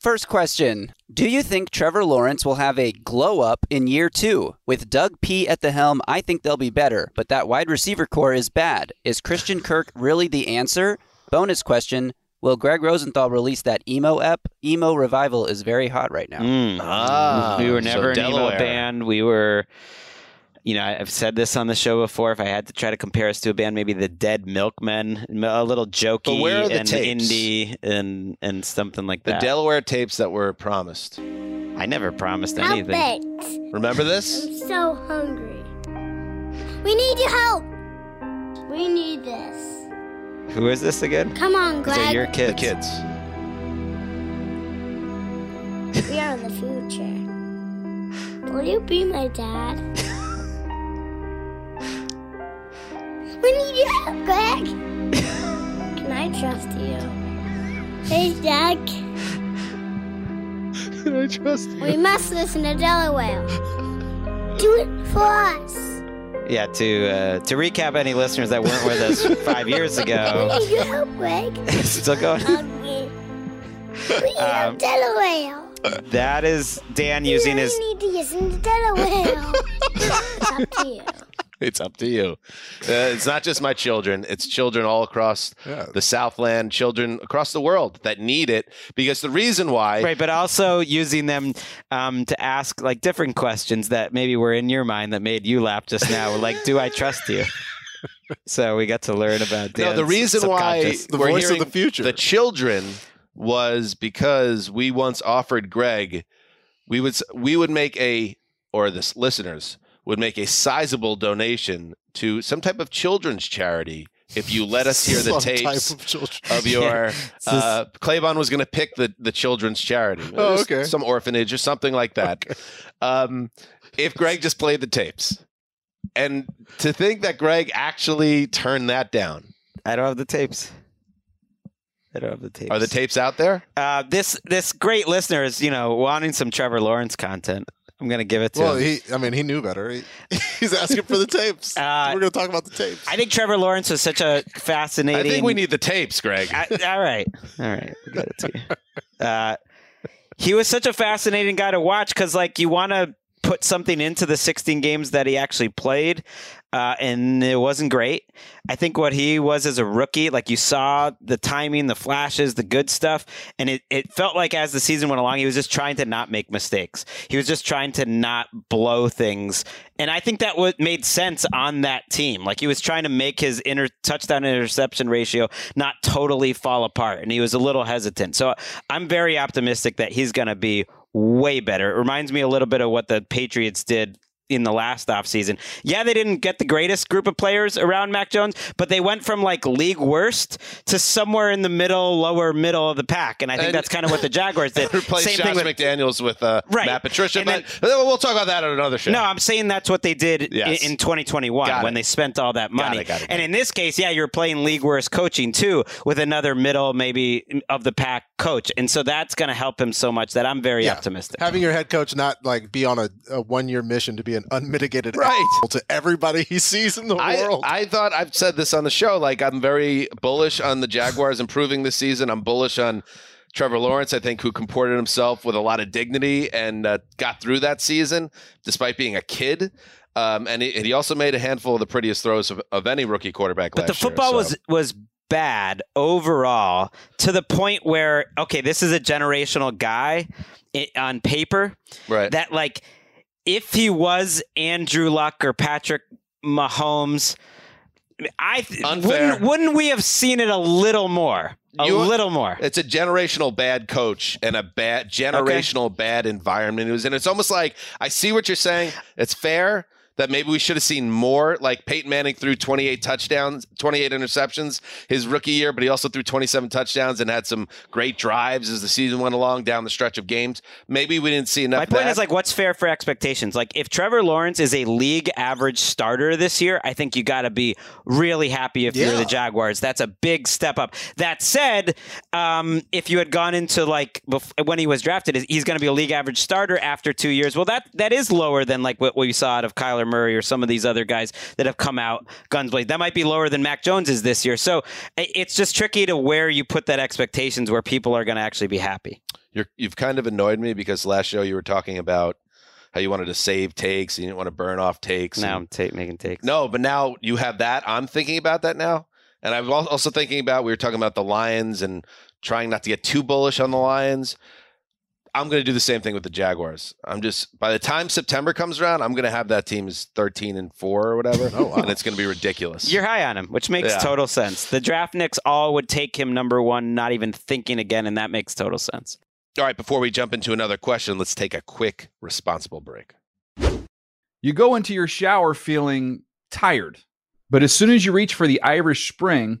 First question. Do you think Trevor Lawrence will have a glow-up in year two? With Doug P. at the helm, I think they'll be better, but that wide receiver core is bad. Is Christian Kirk really the answer? Bonus question. Will Greg Rosenthal release that emo ep? Emo revival is very hot right now. Mm. Ah, we were never so an Delaware. Emo band. We were... You know, I've said this on the show before. If I had to try to compare us to a band, maybe the Dead Milkmen, a little jokey and indie and and something like that. The Delaware tapes that were promised. I never promised anything. Help it. Remember this? I'm so hungry. We need your help. We need this. Who is this again? Come on, Greg. These are your kids. The kids. We are in the future. Will you be my dad? We need your help, Greg. Can I trust you? Hey, Doug. Can I trust you? We must listen to Delaware. Do it for us. Yeah, to uh, to recap any listeners that weren't with us five years ago. We need your help, Greg. Still going? Okay. We um, need Delaware. That is Dan using we his... We need to listen to Delaware. It's up to you. It's up to you. Uh, it's not just my children. It's children all across yeah. the Southland, children across the world that need it. Because the reason why... Right, but also using them um, to ask like different questions that maybe were in your mind that made you laugh just now. Like, do I trust you? So we got to learn about Dan's no, the reason why the we're voice hearing of the future. The children was because we once offered Greg, we would we would make a, or the listeners... would make a sizable donation to some type of children's charity if you let us hear the tapes of, of your... uh, Claibon was going to pick the, the children's charity. Oh, okay. Some orphanage or something like that. Okay. Um, if Greg just played the tapes. And to think that Greg actually turned that down. I don't have the tapes. I don't have the tapes. Are the tapes out there? Uh, this, this great listener is, you know, wanting some Trevor Lawrence content. I'm going to give it to well, him. Well, I mean, he knew better. He, he's asking for the tapes. Uh, We're going to talk about the tapes. I think Trevor Lawrence was such a fascinating... I think we need the tapes, Greg. I, all right. All right. I'll get it to you. Uh, he was such a fascinating guy to watch because, like, you want to put something into the sixteen games that he actually played, uh, and it wasn't great. I think what he was as a rookie, like, you saw the timing, the flashes, the good stuff, and it, it felt like as the season went along, he was just trying to not make mistakes. He was just trying to not blow things, and I think that w- made sense on that team. Like, he was trying to make his inter- touchdown interception ratio not totally fall apart, and he was a little hesitant. So I'm very optimistic that he's going to be way better. It reminds me a little bit of what the Patriots did in the last offseason. Yeah, they didn't get the greatest group of players around Mac Jones, but they went from like league worst to somewhere in the middle, lower middle of the pack. And I think and that's kind of what the Jaguars did. Replaced Same Josh thing with McDaniels with uh, right. Matt Patricia. But then, we'll talk about that on another show. No, I'm saying that's what they did yes. in, in twenty twenty-one got when it. They spent all that money. Got it, got it, got and it. In this case, yeah, you're playing league worst coaching too with another middle maybe of the pack coach. And so that's going to help him so much that I'm very yeah. optimistic. Having your head coach not like be on a, a one-year mission to be an unmitigated right to everybody he sees in the I, world. I thought I've said this on the show. Like, I'm very bullish on the Jaguars improving this season. I'm bullish on Trevor Lawrence, I think, who comported himself with a lot of dignity and uh, got through that season despite being a kid. Um, and, he, and he also made a handful of the prettiest throws of, of any rookie quarterback but last year. But the football year, so. was was. bad overall to the point where, okay, this is a generational guy it, on paper right. that like if he was Andrew Luck or Patrick Mahomes, I wouldn't, wouldn't we have seen it a little more? A you, little more. It's a generational bad coach and a bad generational okay. bad environment. It was, and it's almost like I see what you're saying. It's fair. that maybe we should have seen more. Like Peyton Manning threw twenty-eight touchdowns, twenty-eight interceptions his rookie year, but he also threw twenty-seven touchdowns and had some great drives as the season went along down the stretch of games. Maybe we didn't see enough. My point is, like, what's fair for expectations? Like, if Trevor Lawrence is a league average starter this year, I think you got to be really happy if yeah. you're the Jaguars. That's a big step up. That said, um, if you had gone into like bef- when he was drafted, he's going to be a league average starter after two years. Well, that that is lower than like what we saw out of Kyler Murray or some of these other guys that have come out guns blazing. That might be lower than Mac Jones is this year. So it's just tricky to where you put that expectations where people are going to actually be happy. You're, you've kind of annoyed me because last show you were talking about how you wanted to save takes and you didn't want to burn off takes. Now and, I'm take, making takes. No, but now you have that. I'm thinking about that now. And I was also thinking about, we were talking about the Lions and trying not to get too bullish on the Lions. I'm going to do the same thing with the Jaguars. I'm just, by the time September comes around, I'm going to have that team as thirteen and four or whatever. Oh, wow. And it's going to be ridiculous. You're high on him, which makes yeah. total sense. The draftniks all would take him number one, not even thinking again. And that makes total sense. All right, before we jump into another question, let's take a quick responsible break. You go into your shower feeling tired, but as soon as you reach for the Irish Spring,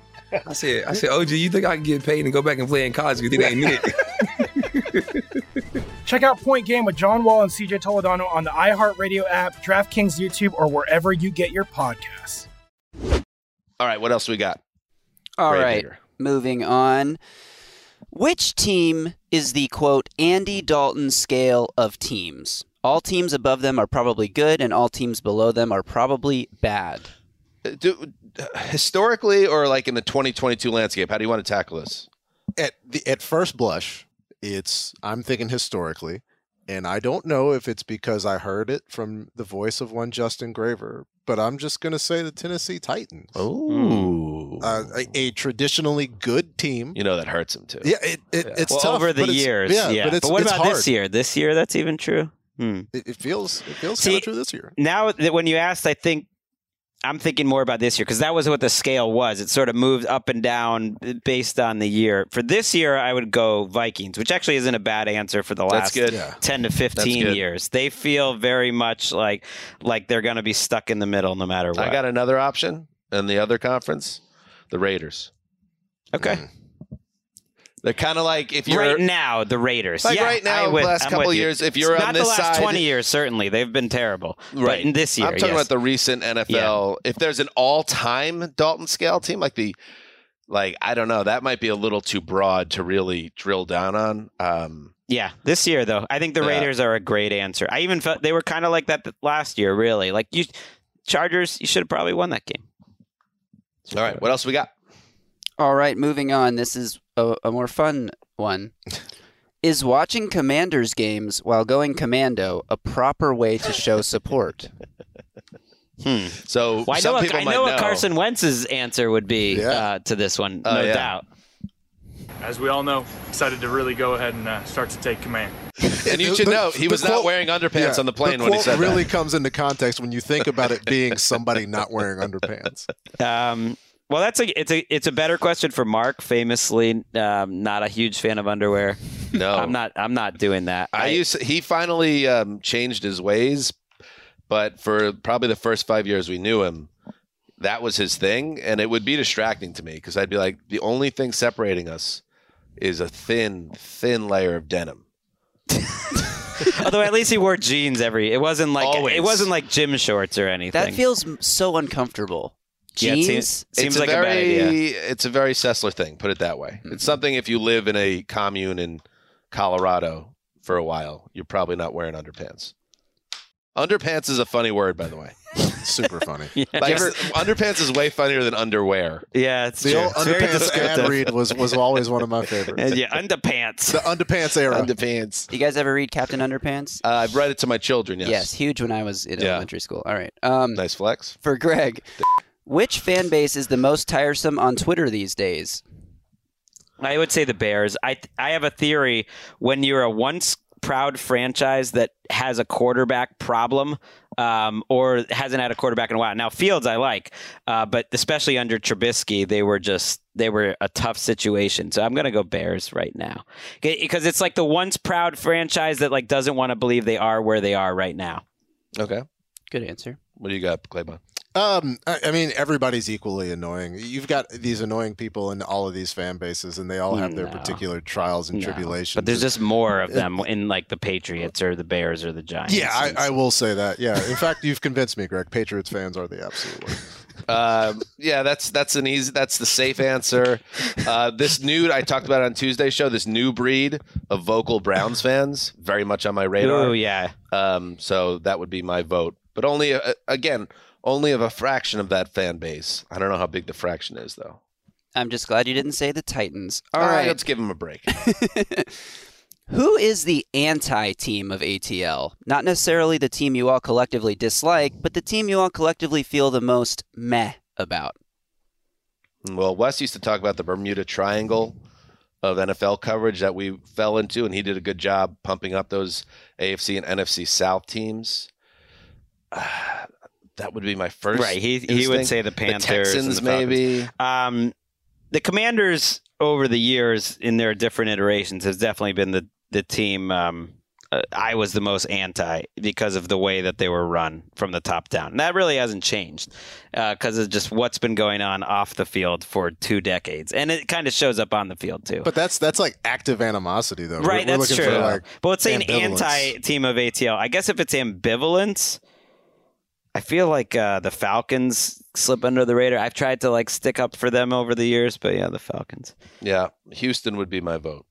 I said, I said, O G, you think I can get paid and go back and play in college because it ain't it? Check out Point Game with John Wall and C J Toledano on the iHeartRadio app, DraftKings YouTube, or wherever you get your podcasts. All right, what else we got? All Ray right, Peter. Moving on. Which team is the, quote, Andy Dalton scale of teams? All teams above them are probably good, and all teams below them are probably bad. Do, historically or like in the twenty twenty-two landscape, how do you want to tackle this? At the, at first blush, it's I'm thinking historically, and I don't know if it's because I heard it from the voice of one Justin Graver, but I'm just going to say the Tennessee Titans. Oh, uh, a, a traditionally good team. You know that hurts them too. Yeah, it, it yeah. it's well, tough, over the years. Yeah, yeah, but, it's, but what it's about hard. This year? This year, that's even true. Hmm. It, it feels it feels kind of true this year. Now that when you asked, I think. I'm thinking more about this year because that was what the scale was. It sort of moved up and down based on the year. For this year, I would go Vikings, which actually isn't a bad answer for the last yeah. ten to fifteen years. They feel very much like like they're going to be stuck in the middle no matter what. I got another option in the other conference, the Raiders. Okay. Mm. They're kind of like if you're right now the Raiders. Like yeah, right now, would, the last I'm couple of years, if you're it's on this side, not the last twenty years certainly they've been terrible. Right, but in this year, I'm talking yes. about the recent N F L. Yeah. If there's an all-time Dalton scale team, like the, like I don't know, that might be a little too broad to really drill down on. Um, yeah, this year though, I think the Raiders uh, are a great answer. I even felt they were kind of like that last year. Really, like you, Chargers, you should have probably won that game. So, all right, what else we got? All right, moving on. This is a, a more fun one. Is watching Commanders games while going commando a proper way to show support? Hmm. So well, I know, some people a, I might know what know. Carson Wentz's answer would be yeah. uh, to this one, uh, no yeah. doubt. As we all know, decided to really go ahead and uh, start to take command. And you should the, know, he was quote, not wearing underpants yeah, on the plane the when he said really that. really comes into context when you think about it being somebody not wearing underpants. Um, well, that's a it's a it's a better question for Mark. Famously, um, not a huge fan of underwear. No, I'm not. I'm not doing that. I, I used. He finally um, changed his ways, but for probably the first five years we knew him, that was his thing, and it would be distracting to me because I'd be like, the only thing separating us is a thin, thin layer of denim. Although at least he wore jeans every. It wasn't like Always. it wasn't like gym shorts or anything. That feels so uncomfortable. Jeans yeah, it seems, seems like a, very, a bad idea. It's a very Sessler thing. Put it that way. Mm-hmm. It's something if you live in a commune in Colorado for a while, you're probably not wearing underpants. Underpants is a funny word, by the way. Super funny. Yeah. Like, ever, underpants is way funnier than underwear. Yeah, it's the true. old it's underpants ad read was was always one of my favorites. Yeah, underpants. The underpants era. Underpants. You guys ever read Captain Underpants? Uh, I've read it to my children. Yes. Yes, huge when I was in yeah. elementary school. All right. Um, nice flex for Greg. Which fan base is the most tiresome on Twitter these days? I would say the Bears. I th- I have a theory. When you're a once proud franchise that has a quarterback problem um, or hasn't had a quarterback in a while. Now, Fields I like, uh, but especially under Trubisky, they were just they were a tough situation. So I'm going to go Bears right now because it's like the once proud franchise that like doesn't want to believe they are where they are right now. Okay. Good answer. What do you got, Claibon? Um, I, I mean, everybody's equally annoying. You've got these annoying people in all of these fan bases, and they all have their no. particular trials and no. tribulations. But there's just more of them in, like, the Patriots or the Bears or the Giants. Yeah, I, I will say that. Yeah. In fact, you've convinced me, Greg. Patriots fans are the absolute worst. Uh, yeah, that's that's an easy. That's the safe answer. Uh, this new, I talked about it on Tuesday's show, this new breed of vocal Browns fans, very much on my radar. Oh, yeah. Um, so that would be my vote. But only, uh, again... Only of a fraction of that fan base. I don't know how big the fraction is, though. I'm just glad you didn't say the Titans. All, All right. right, let's give them a break. Who is the anti-team of A T L? Not necessarily the team you all collectively dislike, but the team you all collectively feel the most meh about. Well, Wes used to talk about the Bermuda Triangle of N F L coverage that we fell into, and he did a good job pumping up those A F C and N F C South teams. Uh, That would be my first. Right. He instinct. he would say the Panthers. The Texans, the maybe. Um, the Commanders over the years in their different iterations has definitely been the, the team um, uh, I was the most anti because of the way that they were run from the top down. And that really hasn't changed because uh, of just what's been going on off the field for two decades. And it kind of shows up on the field, too. But that's that's like active animosity, though. Right. We're, that's we're true. For, like, but let's say an anti-team of A T L. I guess if it's ambivalence. I feel like uh, the Falcons slip under the radar. I've tried to like stick up for them over the years, but yeah, the Falcons. Yeah, Houston would be my vote.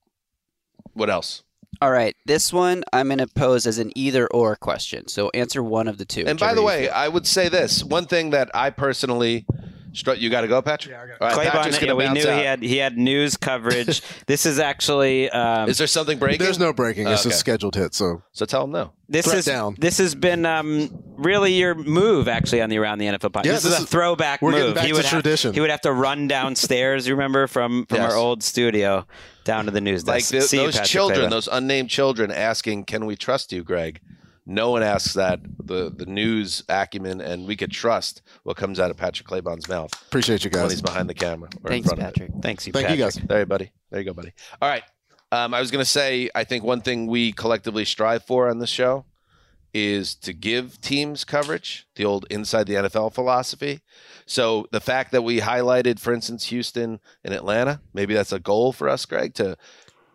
What else? All right, this one I'm going to pose as an either-or question. So answer one of the two. And by the way, I would say this. One thing that I personally... You got to go, Patrick? Yeah, I got to go. Claibon, we knew out. he had he had news coverage. This is actually... Um, is there something breaking? There's no breaking. It's oh, okay. a scheduled hit. So so tell him no. This Threat is down. This has been um, really your move, actually, on the Around the N F L podcast. Yeah, this, this is a throwback we're move. Getting back he to would tradition. Have, he would have to run downstairs, you remember, from, from yes. our old studio down to the news desk. Like the, those you, children, Claibon. those unnamed children asking, can we trust you, Greg? No one asks that. The the news acumen, and we could trust what comes out of Patrick Claibon's mouth. Appreciate you guys. When he's behind the camera. Or Thanks, in front Patrick. Of it. Thanks, Thank Patrick. you guys. There you, buddy. There you go, buddy. All right. Um, I was going to say, I think one thing we collectively strive for on this show is to give teams coverage, the old Inside the N F L philosophy. So the fact that we highlighted, for instance, Houston and Atlanta, maybe that's a goal for us, Greg, to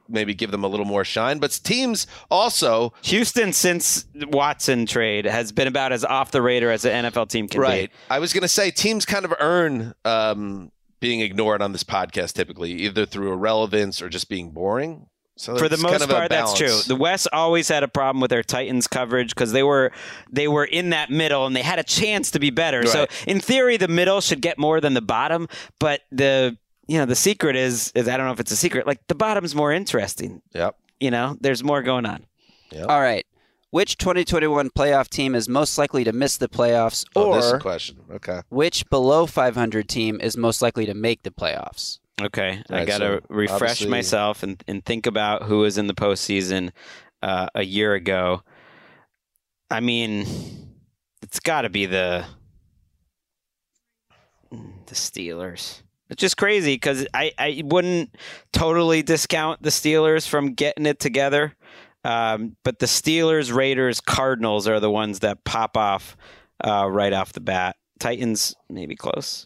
maybe give them a little more shine. But teams also... Houston, since Watson trade, has been about as off the radar as an N F L team can right. be. Right. I was going to say, teams kind of earn um, being ignored on this podcast typically, either through irrelevance or just being boring. So for the most kind of part, that's true. The West always had a problem with their Titans coverage because they were they were in that middle and they had a chance to be better. Right. So in theory, the middle should get more than the bottom, but the... You know, the secret is, is I don't know if it's a secret, like the bottom's more interesting. Yep. You know, there's more going on. Yep. All right. Which twenty twenty-one playoff team is most likely to miss the playoffs, or oh, this is a question. Okay. Which below five hundred team is most likely to make the playoffs? Okay, right, I got to so refresh myself and, and think about who was in the postseason uh, a year ago. I mean, it's got to be the the Steelers. It's just crazy because I, I wouldn't totally discount the Steelers from getting it together. Um, but the Steelers, Raiders, Cardinals are the ones that pop off uh, right off the bat. Titans, maybe close.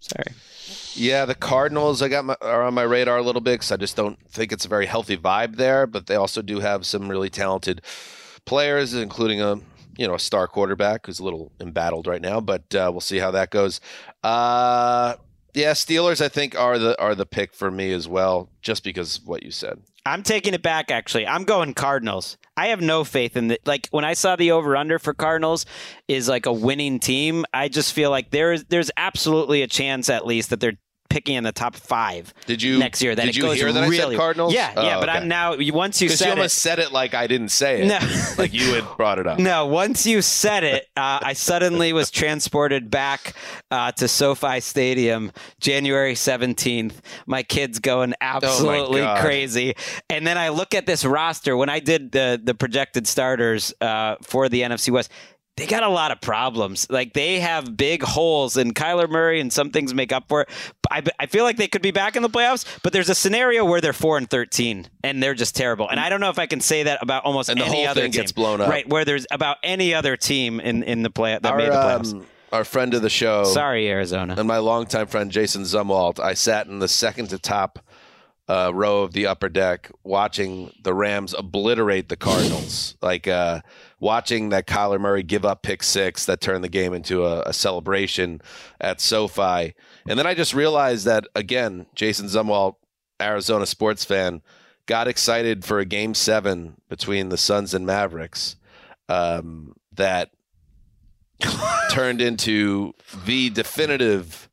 Sorry. Yeah, the Cardinals I got my, are on my radar a little bit because I just don't think it's a very healthy vibe there. But they also do have some really talented players, including a you know a star quarterback who's a little embattled right now. But uh, we'll see how that goes. Uh, yeah, Steelers I think are the are the pick for me as well, just because of what you said. I'm taking it back, actually. I'm going Cardinals. I have no faith in the like when I saw the over-under for Cardinals is like a winning team. I just feel like there's there's absolutely a chance at least that they're picking in the top five did you, next year. That did it you goes hear that really, I said Cardinals? Yeah, yeah. Oh, but okay. I'm now once you said you almost it, said it like I didn't say it. No, like you had brought it up. No, once you said it, uh, I suddenly was transported back uh, to SoFi Stadium, January seventeenth. My kids going absolutely oh crazy, and then I look at this roster when I did the the projected starters uh, for the N F C West. They got a lot of problems. Like they have big holes, and Kyler Murray and some things make up for it. I, I feel like they could be back in the playoffs, but there's a scenario where they're four and thirteen, and they're just terrible. And I don't know if I can say that about almost and any other team. The whole thing gets blown up, right? Where there's about any other team in in the play that our, made the playoffs. Um, our friend of the show, sorry Arizona, and my longtime friend Jason Zumwalt. I sat in the second to top uh, row of the upper deck watching the Rams obliterate the Cardinals, like. Uh, Watching that Kyler Murray give up pick six that turned the game into a, a celebration at SoFi. And then I just realized that, again, Jason Zumwalt, Arizona sports fan, got excited for a game seven between the Suns and Mavericks um, that turned into the definitive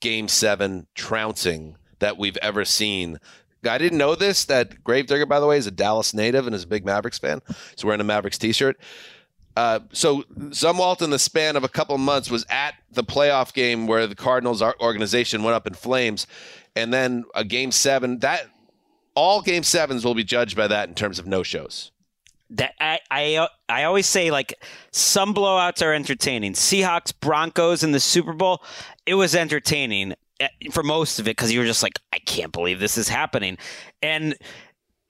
game seven trouncing that we've ever seen. I didn't know this, that Gravedigger, by the way, is a Dallas native and is a big Mavericks fan. He's wearing a Mavericks T-shirt. Uh, so Zumwalt, in the span of a couple of months, was at the playoff game where the Cardinals organization went up in flames. And then a game seven. That all game sevens will be judged by that in terms of no-shows. That I, I I always say, like, some blowouts are entertaining. Seahawks, Broncos in the Super Bowl, it was entertaining for most of it, because you were just like, I can't believe this is happening. And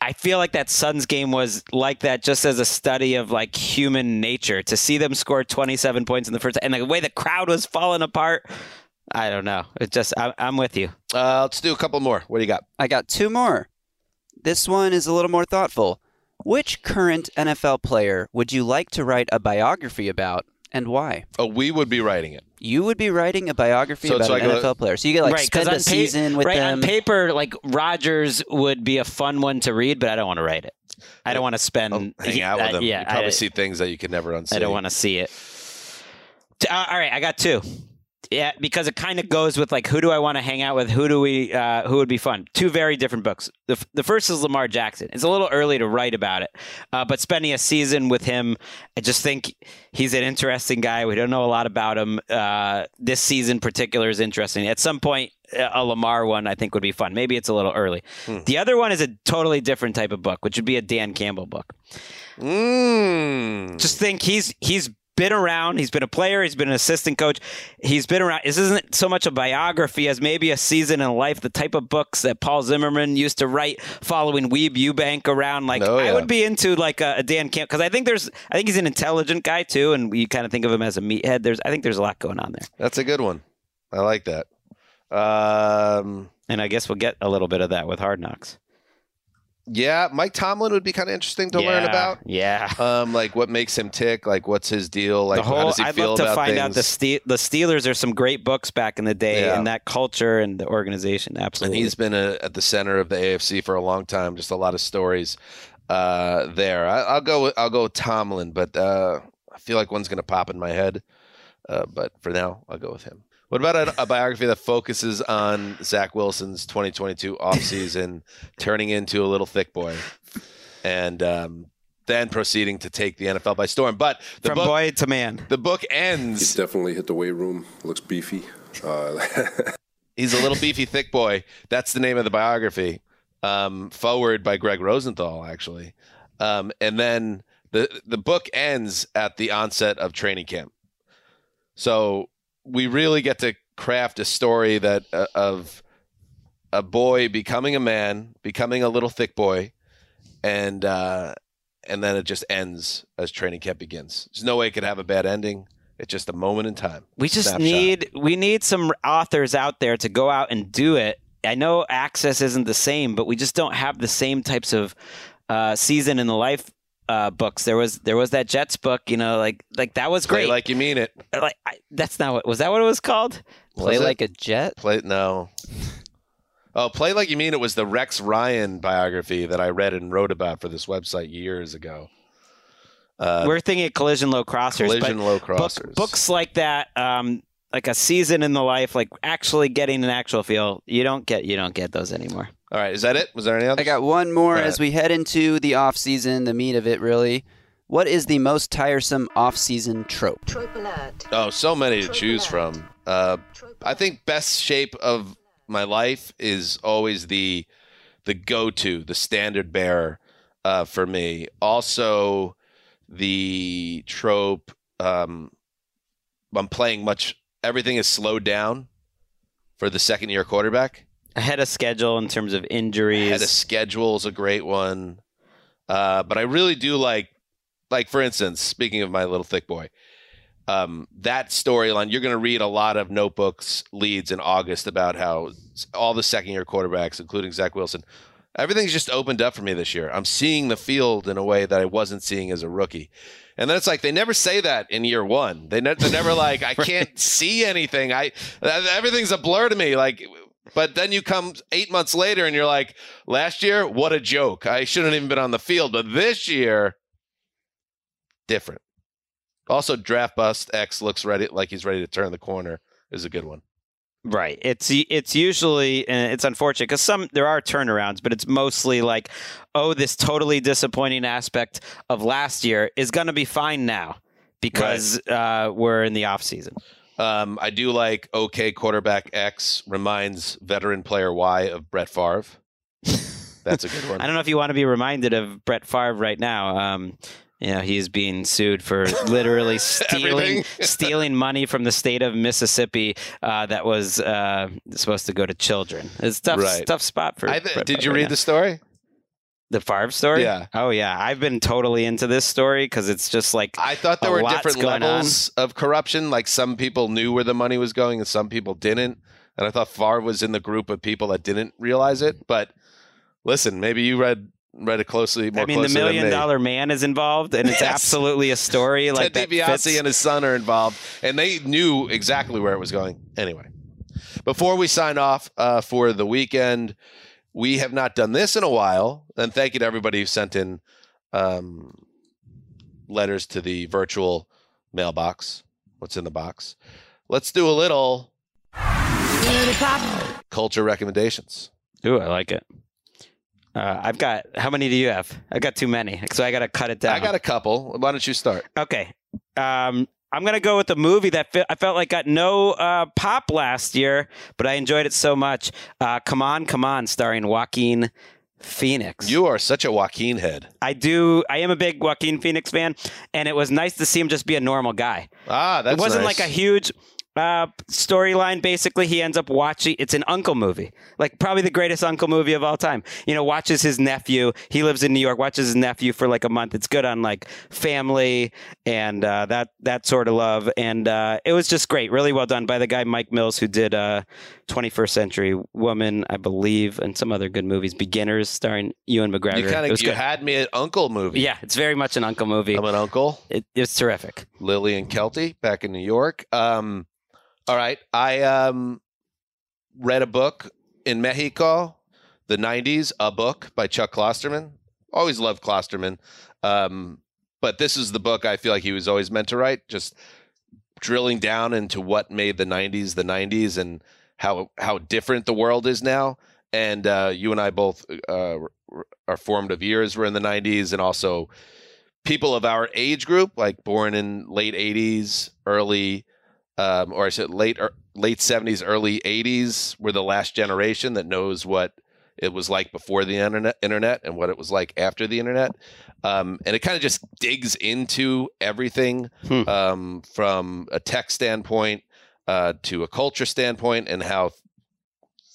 I feel like that Suns game was like that, just as a study of like human nature. To see them score twenty-seven points in the first, and the way the crowd was falling apart, I don't know. It just, I, I'm with you. Uh, let's do a couple more. What do you got? I got two more. This one is a little more thoughtful. Which current N F L player would you like to write a biography about? And why? Oh, we would be writing it. You would be writing a biography so about like an N F L player. So you get like right, spend a pa- season with right, them. On paper, like Rodgers would be a fun one to read, but I don't want to write it. I don't want to spend I'll hang out with I, them. Yeah, you probably I, see things that you could never unsee. I don't want to see it. Uh, all right, I got two. Yeah, because it kind of goes with like, who do I want to hang out with? Who do we? Uh, who would be fun? Two very different books. The f- the first is Lamar Jackson. It's a little early to write about it, uh, but spending a season with him, I just think he's an interesting guy. We don't know a lot about him. Uh, this season in particular is interesting. At some point, a Lamar one I think would be fun. Maybe it's a little early. Hmm. The other one is a totally different type of book, which would be a Dan Campbell book. Mm. Just think he's he's. been around. He's been a player. He's been an assistant coach. He's been around. This isn't so much a biography as maybe a season in life, the type of books that Paul Zimmerman used to write following Weeb Ewbank around. Like oh, yeah. I would be into like a, a Dan Campbell, because I think there's, I think he's an intelligent guy too. And you kind of think of him as a meathead. There's, I think there's a lot going on there. That's a good one. I like that. Um, and I guess we'll get a little bit of that with Hard Knocks. Yeah, Mike Tomlin would be kind of interesting to yeah, learn about. Yeah, um, like what makes him tick, like what's his deal, like the whole, how does he I'd feel about things. I'd love to find things? out the Ste- the Steelers are some great books back in the day, yeah. and that culture and the organization. Absolutely, and he's been a, at the center of the A F C for a long time. Just a lot of stories uh, there. I, I'll go. With, I'll go with Tomlin, but uh, I feel like one's going to pop in my head. Uh, but for now, I'll go with him. What about a, a biography that focuses on Zach Wilson's twenty twenty-two offseason turning into a little thick boy and um, then proceeding to take the N F L by storm. But the from book, boy to man, the book ends. He's definitely hit the weight room. Looks beefy. Uh, he's a little beefy, thick boy. That's the name of the biography. Um, forward by Greg Rosenthal, actually. Um, and then the the book ends at the onset of training camp. So we really get to craft a story that uh, of a boy becoming a man, becoming a little thick boy, and uh, and then it just ends as training camp begins. There's no way it could have a bad ending. It's just a moment in time. We just snapshot. need we need some authors out there to go out and do it. I know access isn't the same, but we just don't have the same types of uh, season in the life uh, books. There was there was that Jets book, you know, like like that was Play great. Play like you mean it. Like I, that's not what was that what it was called? Was Play it? Like a Jet. Play no. Oh, Play Like You Mean It was the Rex Ryan biography that I read and wrote about for this website years ago. Uh, We're thinking of Collision Low Crossers. Collision Low Crossers. Book, books like that, um, like a season in the life, like actually getting an actual feel. You don't get you don't get those anymore. All right, is that it? Was there any other? I got one more as we head into the off season, the meat of it, really. What is the most tiresome off season trope? Trope alert. Oh, so many to trope choose alert. from. Uh, I think best shape of my life is always the the go-to, the standard bearer uh, for me. Also, the trope, um, I'm playing much, everything is slowed down for the second-year quarterback. Ahead of schedule in terms of injuries. Ahead of schedule is a great one. Uh, but I really do like, like for instance, speaking of my little thick boy, Um, that storyline, you're going to read a lot of Notebook's leads in August about how all the second-year quarterbacks, including Zach Wilson, everything's just opened up for me this year. I'm seeing the field in a way that I wasn't seeing as a rookie. And then it's like they never say that in year one. They ne- they're never like, I can't see anything. I everything's a blur to me. Like, but then you come eight months later and you're like, last year, what a joke. I shouldn't have even been on the field. But this year, different. Also, Draft Bust X looks ready, like he's ready to turn the corner is a good one. Right. It's it's usually, and it's unfortunate because some there are turnarounds, but it's mostly like, oh, this totally disappointing aspect of last year is going to be fine now because right. uh, we're in the offseason. Um, I do like OK Quarterback X reminds veteran player Y of Brett Favre. That's a good one. I don't know if you want to be reminded of Brett Favre right now. Um You know, he's being sued for literally stealing stealing money from the state of Mississippi uh, that was uh, supposed to go to children. It's a tough, right. tough spot for I th- Did you read now. the story? The Favre story? Yeah. Oh, yeah. I've been totally into this story because it's just like I thought there were different levels on. of corruption. Like some people knew where the money was going and some people didn't. And I thought Favre was in the group of people that didn't realize it. But listen, maybe you read... Read it closely. More I mean, closely the Million Dollar Man is involved, and it's yes. absolutely a story. Like Ted DiBiase and his son are involved, and they knew exactly where it was going. Anyway, before we sign off uh, for the weekend, we have not done this in a while. And thank you to everybody who sent in um, letters to the virtual mailbox. What's in the box? Let's do a little culture recommendations. Ooh, I like it. Uh, I've got, how many do you have? I've got too many, so I got to cut it down. I got a couple. Why don't you start? Okay. Um, I'm going to go with a movie that fe- I felt like got no uh, pop last year, but I enjoyed it so much. Uh, Come On, Come On, starring Joaquin Phoenix. You are such a Joaquin head. I do. I am a big Joaquin Phoenix fan, and it was nice to see him just be a normal guy. Ah, that's nice. It wasn't nice. like a huge... Uh, storyline. Basically, he ends up watching. It's an uncle movie, like probably the greatest uncle movie of all time. You know, watches his nephew. He lives in New York. Watches his nephew for like a month. It's good on like family and uh, that that sort of love. And uh, it was just great. Really well done by the guy Mike Mills, who did uh, twenty-first Century Woman, I believe, and some other good movies. Beginners, starring Ewan McGregor. You kind of you good. had me at uncle movie. Yeah, it's very much an uncle movie. I'm an uncle. It, it's terrific. Lillian Kelty back in New York. Um. All right. I um, read a book in Mexico, the nineties, a book by Chuck Klosterman. Always loved Klosterman. Um, but this is the book I feel like he was always meant to write, just drilling down into what made the nineties the nineties and how how different the world is now. And uh, you and I both uh, are formed of years. We're in the nineties and also people of our age group, like born in late eighties, early, um, or I said late or late seventies, early eighties, were the last generation that knows what it was like before the internet, internet and what it was like after the internet. Um, and it kind of just digs into everything hmm. um, from a tech standpoint uh, to a culture standpoint, and how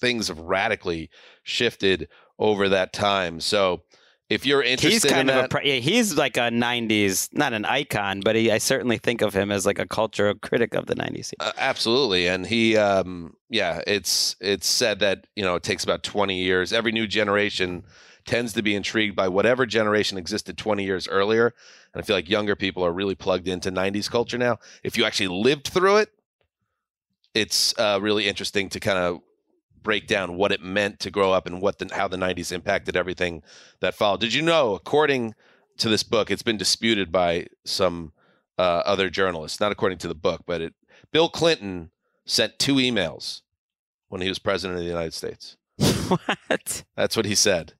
things have radically shifted over that time. So if you're interested, he's kind in of that, a, he's like a nineties, not an icon, but he, I certainly think of him as like a cultural critic of the nineties. Uh, absolutely. And he, um, yeah, it's, it's said that, you know, it takes about twenty years. Every new generation tends to be intrigued by whatever generation existed twenty years earlier. And I feel like younger people are really plugged into nineties culture now. If you actually lived through it, it's uh, really interesting to kind of break down what it meant to grow up and what the, how the nineties impacted everything that followed. Did you know, according to this book, it's been disputed by some uh, other journalists, not according to the book, but it, Bill Clinton sent two emails when he was president of the United States. What? That's what he said.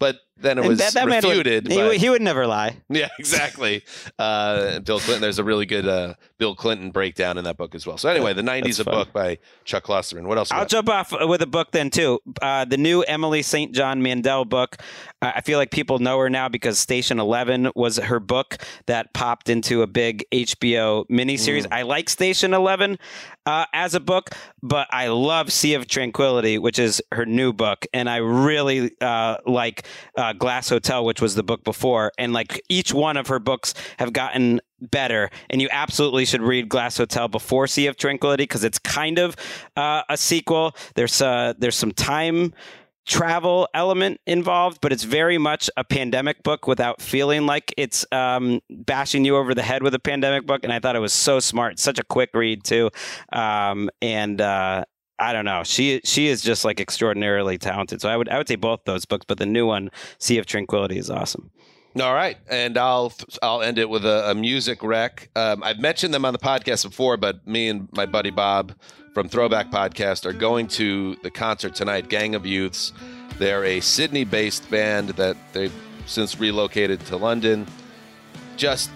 But then it was that, that refuted. Man would, he, by, he would never lie. Yeah, exactly. Uh, Bill Clinton. There's a really good uh, Bill Clinton breakdown in that book as well. So anyway, the nineties, a book by Chuck Klosterman. What else? I'll jump off with a book then, too. Uh, the new Emily Saint John Mandel book. Uh, I feel like people know her now because Station eleven was her book that popped into a big H B O miniseries. Mm. I like Station eleven uh, as a book, but I love Sea of Tranquility, which is her new book. And I really uh, like Uh, Glass Hotel, which was the book before, and like each one of her books have gotten better, and you absolutely should read Glass Hotel before Sea of Tranquility because it's kind of uh, a sequel. There's uh, there's some time travel element involved, but it's very much a pandemic book without feeling like it's um, bashing you over the head with a pandemic book, and I thought it was so smart. Such a quick read too, um, and uh I don't know. She she is just like extraordinarily talented. So I would I would say both those books, but the new one, Sea of Tranquility, is awesome. All right, and I'll I'll end it with a, a music rec. Um, I've mentioned them on the podcast before, but me and my buddy Bob from Throwback Podcast are going to the concert tonight. Gang of Youths. They're a Sydney-based band that they've since relocated to London. Just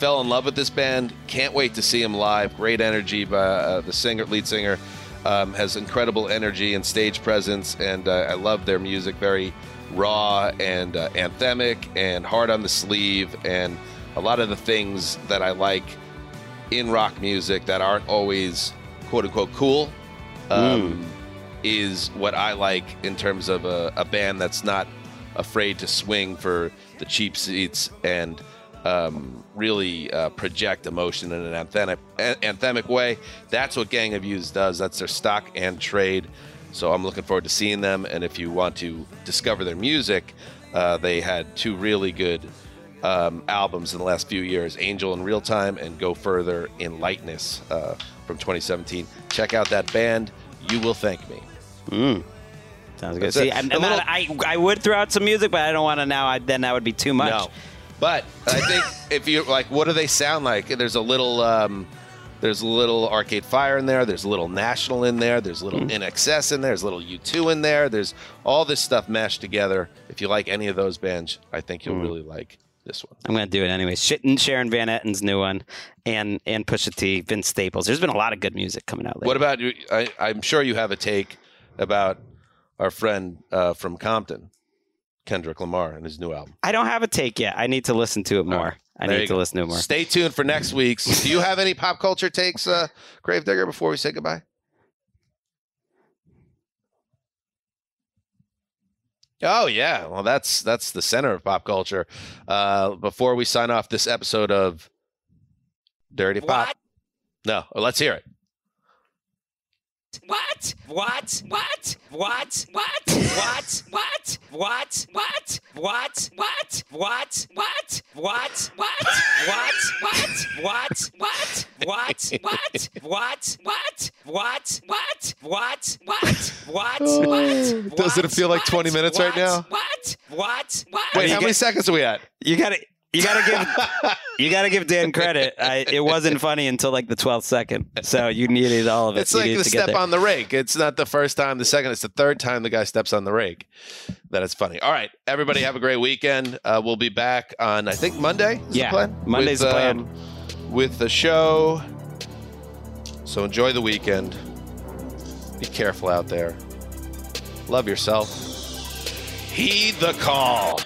fell in love with this band. Can't wait to see them live. Great energy by uh, the singer, lead singer. Um, has incredible energy and stage presence, and uh, I love their music. Very raw and uh, anthemic and hard on the sleeve, and a lot of the things that I like in rock music that aren't always quote-unquote cool um, mm. is what I like in terms of a, a band that's not afraid to swing for the cheap seats and Um, really uh, project emotion in an anthemic, anthemic way. That's what Gang of Youths does. That's their stock and trade. So I'm looking forward to seeing them. And if you want to discover their music, uh, they had two really good um, albums in the last few years, Angel in Real Time and Go Further in Lightness uh, from twenty seventeen. Check out that band. You will thank me. Mm. Sounds good. That's See, I'm, I'm little... not, I, I would throw out some music, but I don't want to now. I, then that would be too much. No. But I think if you like, what do they sound like? There's a little, um, there's a little Arcade Fire in there. There's a little National in there. There's a little mm-hmm. N X S in there. There's a little U two in there. There's all this stuff mashed together. If you like any of those bands, I think you'll mm-hmm. really like this one. I'm gonna do it anyway. Sharon Van Etten's new one, and and Pusha T, Vince Staples. There's been a lot of good music coming out lately. What about you? I, I'm sure you have a take about our friend uh, from Compton, Kendrick Lamar and his new album. I don't have a take yet. I need to listen to it more. Right. I need to go. listen to it more. Stay tuned for next week's. Do you have any pop culture takes, uh, Gravedigger, before we say goodbye? Oh, yeah. Well, that's that's the center of pop culture. Uh, before we sign off this episode of Dirty Pop. What? No, well, let's hear it. What? What? What? What? What? What? What? What? What? What? What? What? What? What? What? What? What? What? What? What? What? What? What? What? What? What? What? What? What? Doesn't it feel like twenty minutes right now? What? What? What? Wait, how many seconds are we at? You got it. you gotta give you gotta give Dan credit. I, it wasn't funny until like the twelfth second. So you needed all of it. It's you like the step there. on the rake. It's not the first time, the second, it's the third time the guy steps on the rake that it's funny. All right, everybody, have a great weekend. Uh, we'll be back on I think Monday. Is yeah, the plan? Monday's with, the plan um, with the show. So enjoy the weekend. Be careful out there. Love yourself. Heed the call.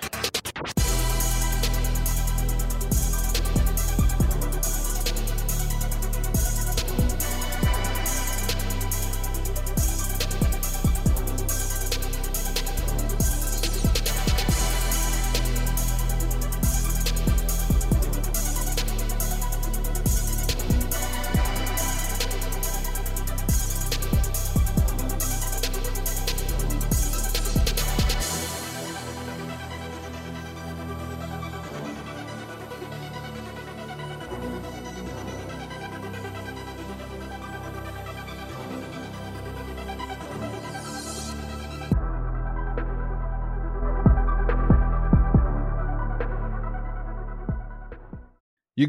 You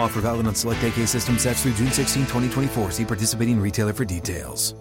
Offer valid on select A K system sets through June sixteenth, twenty twenty-four. See participating retailer for details.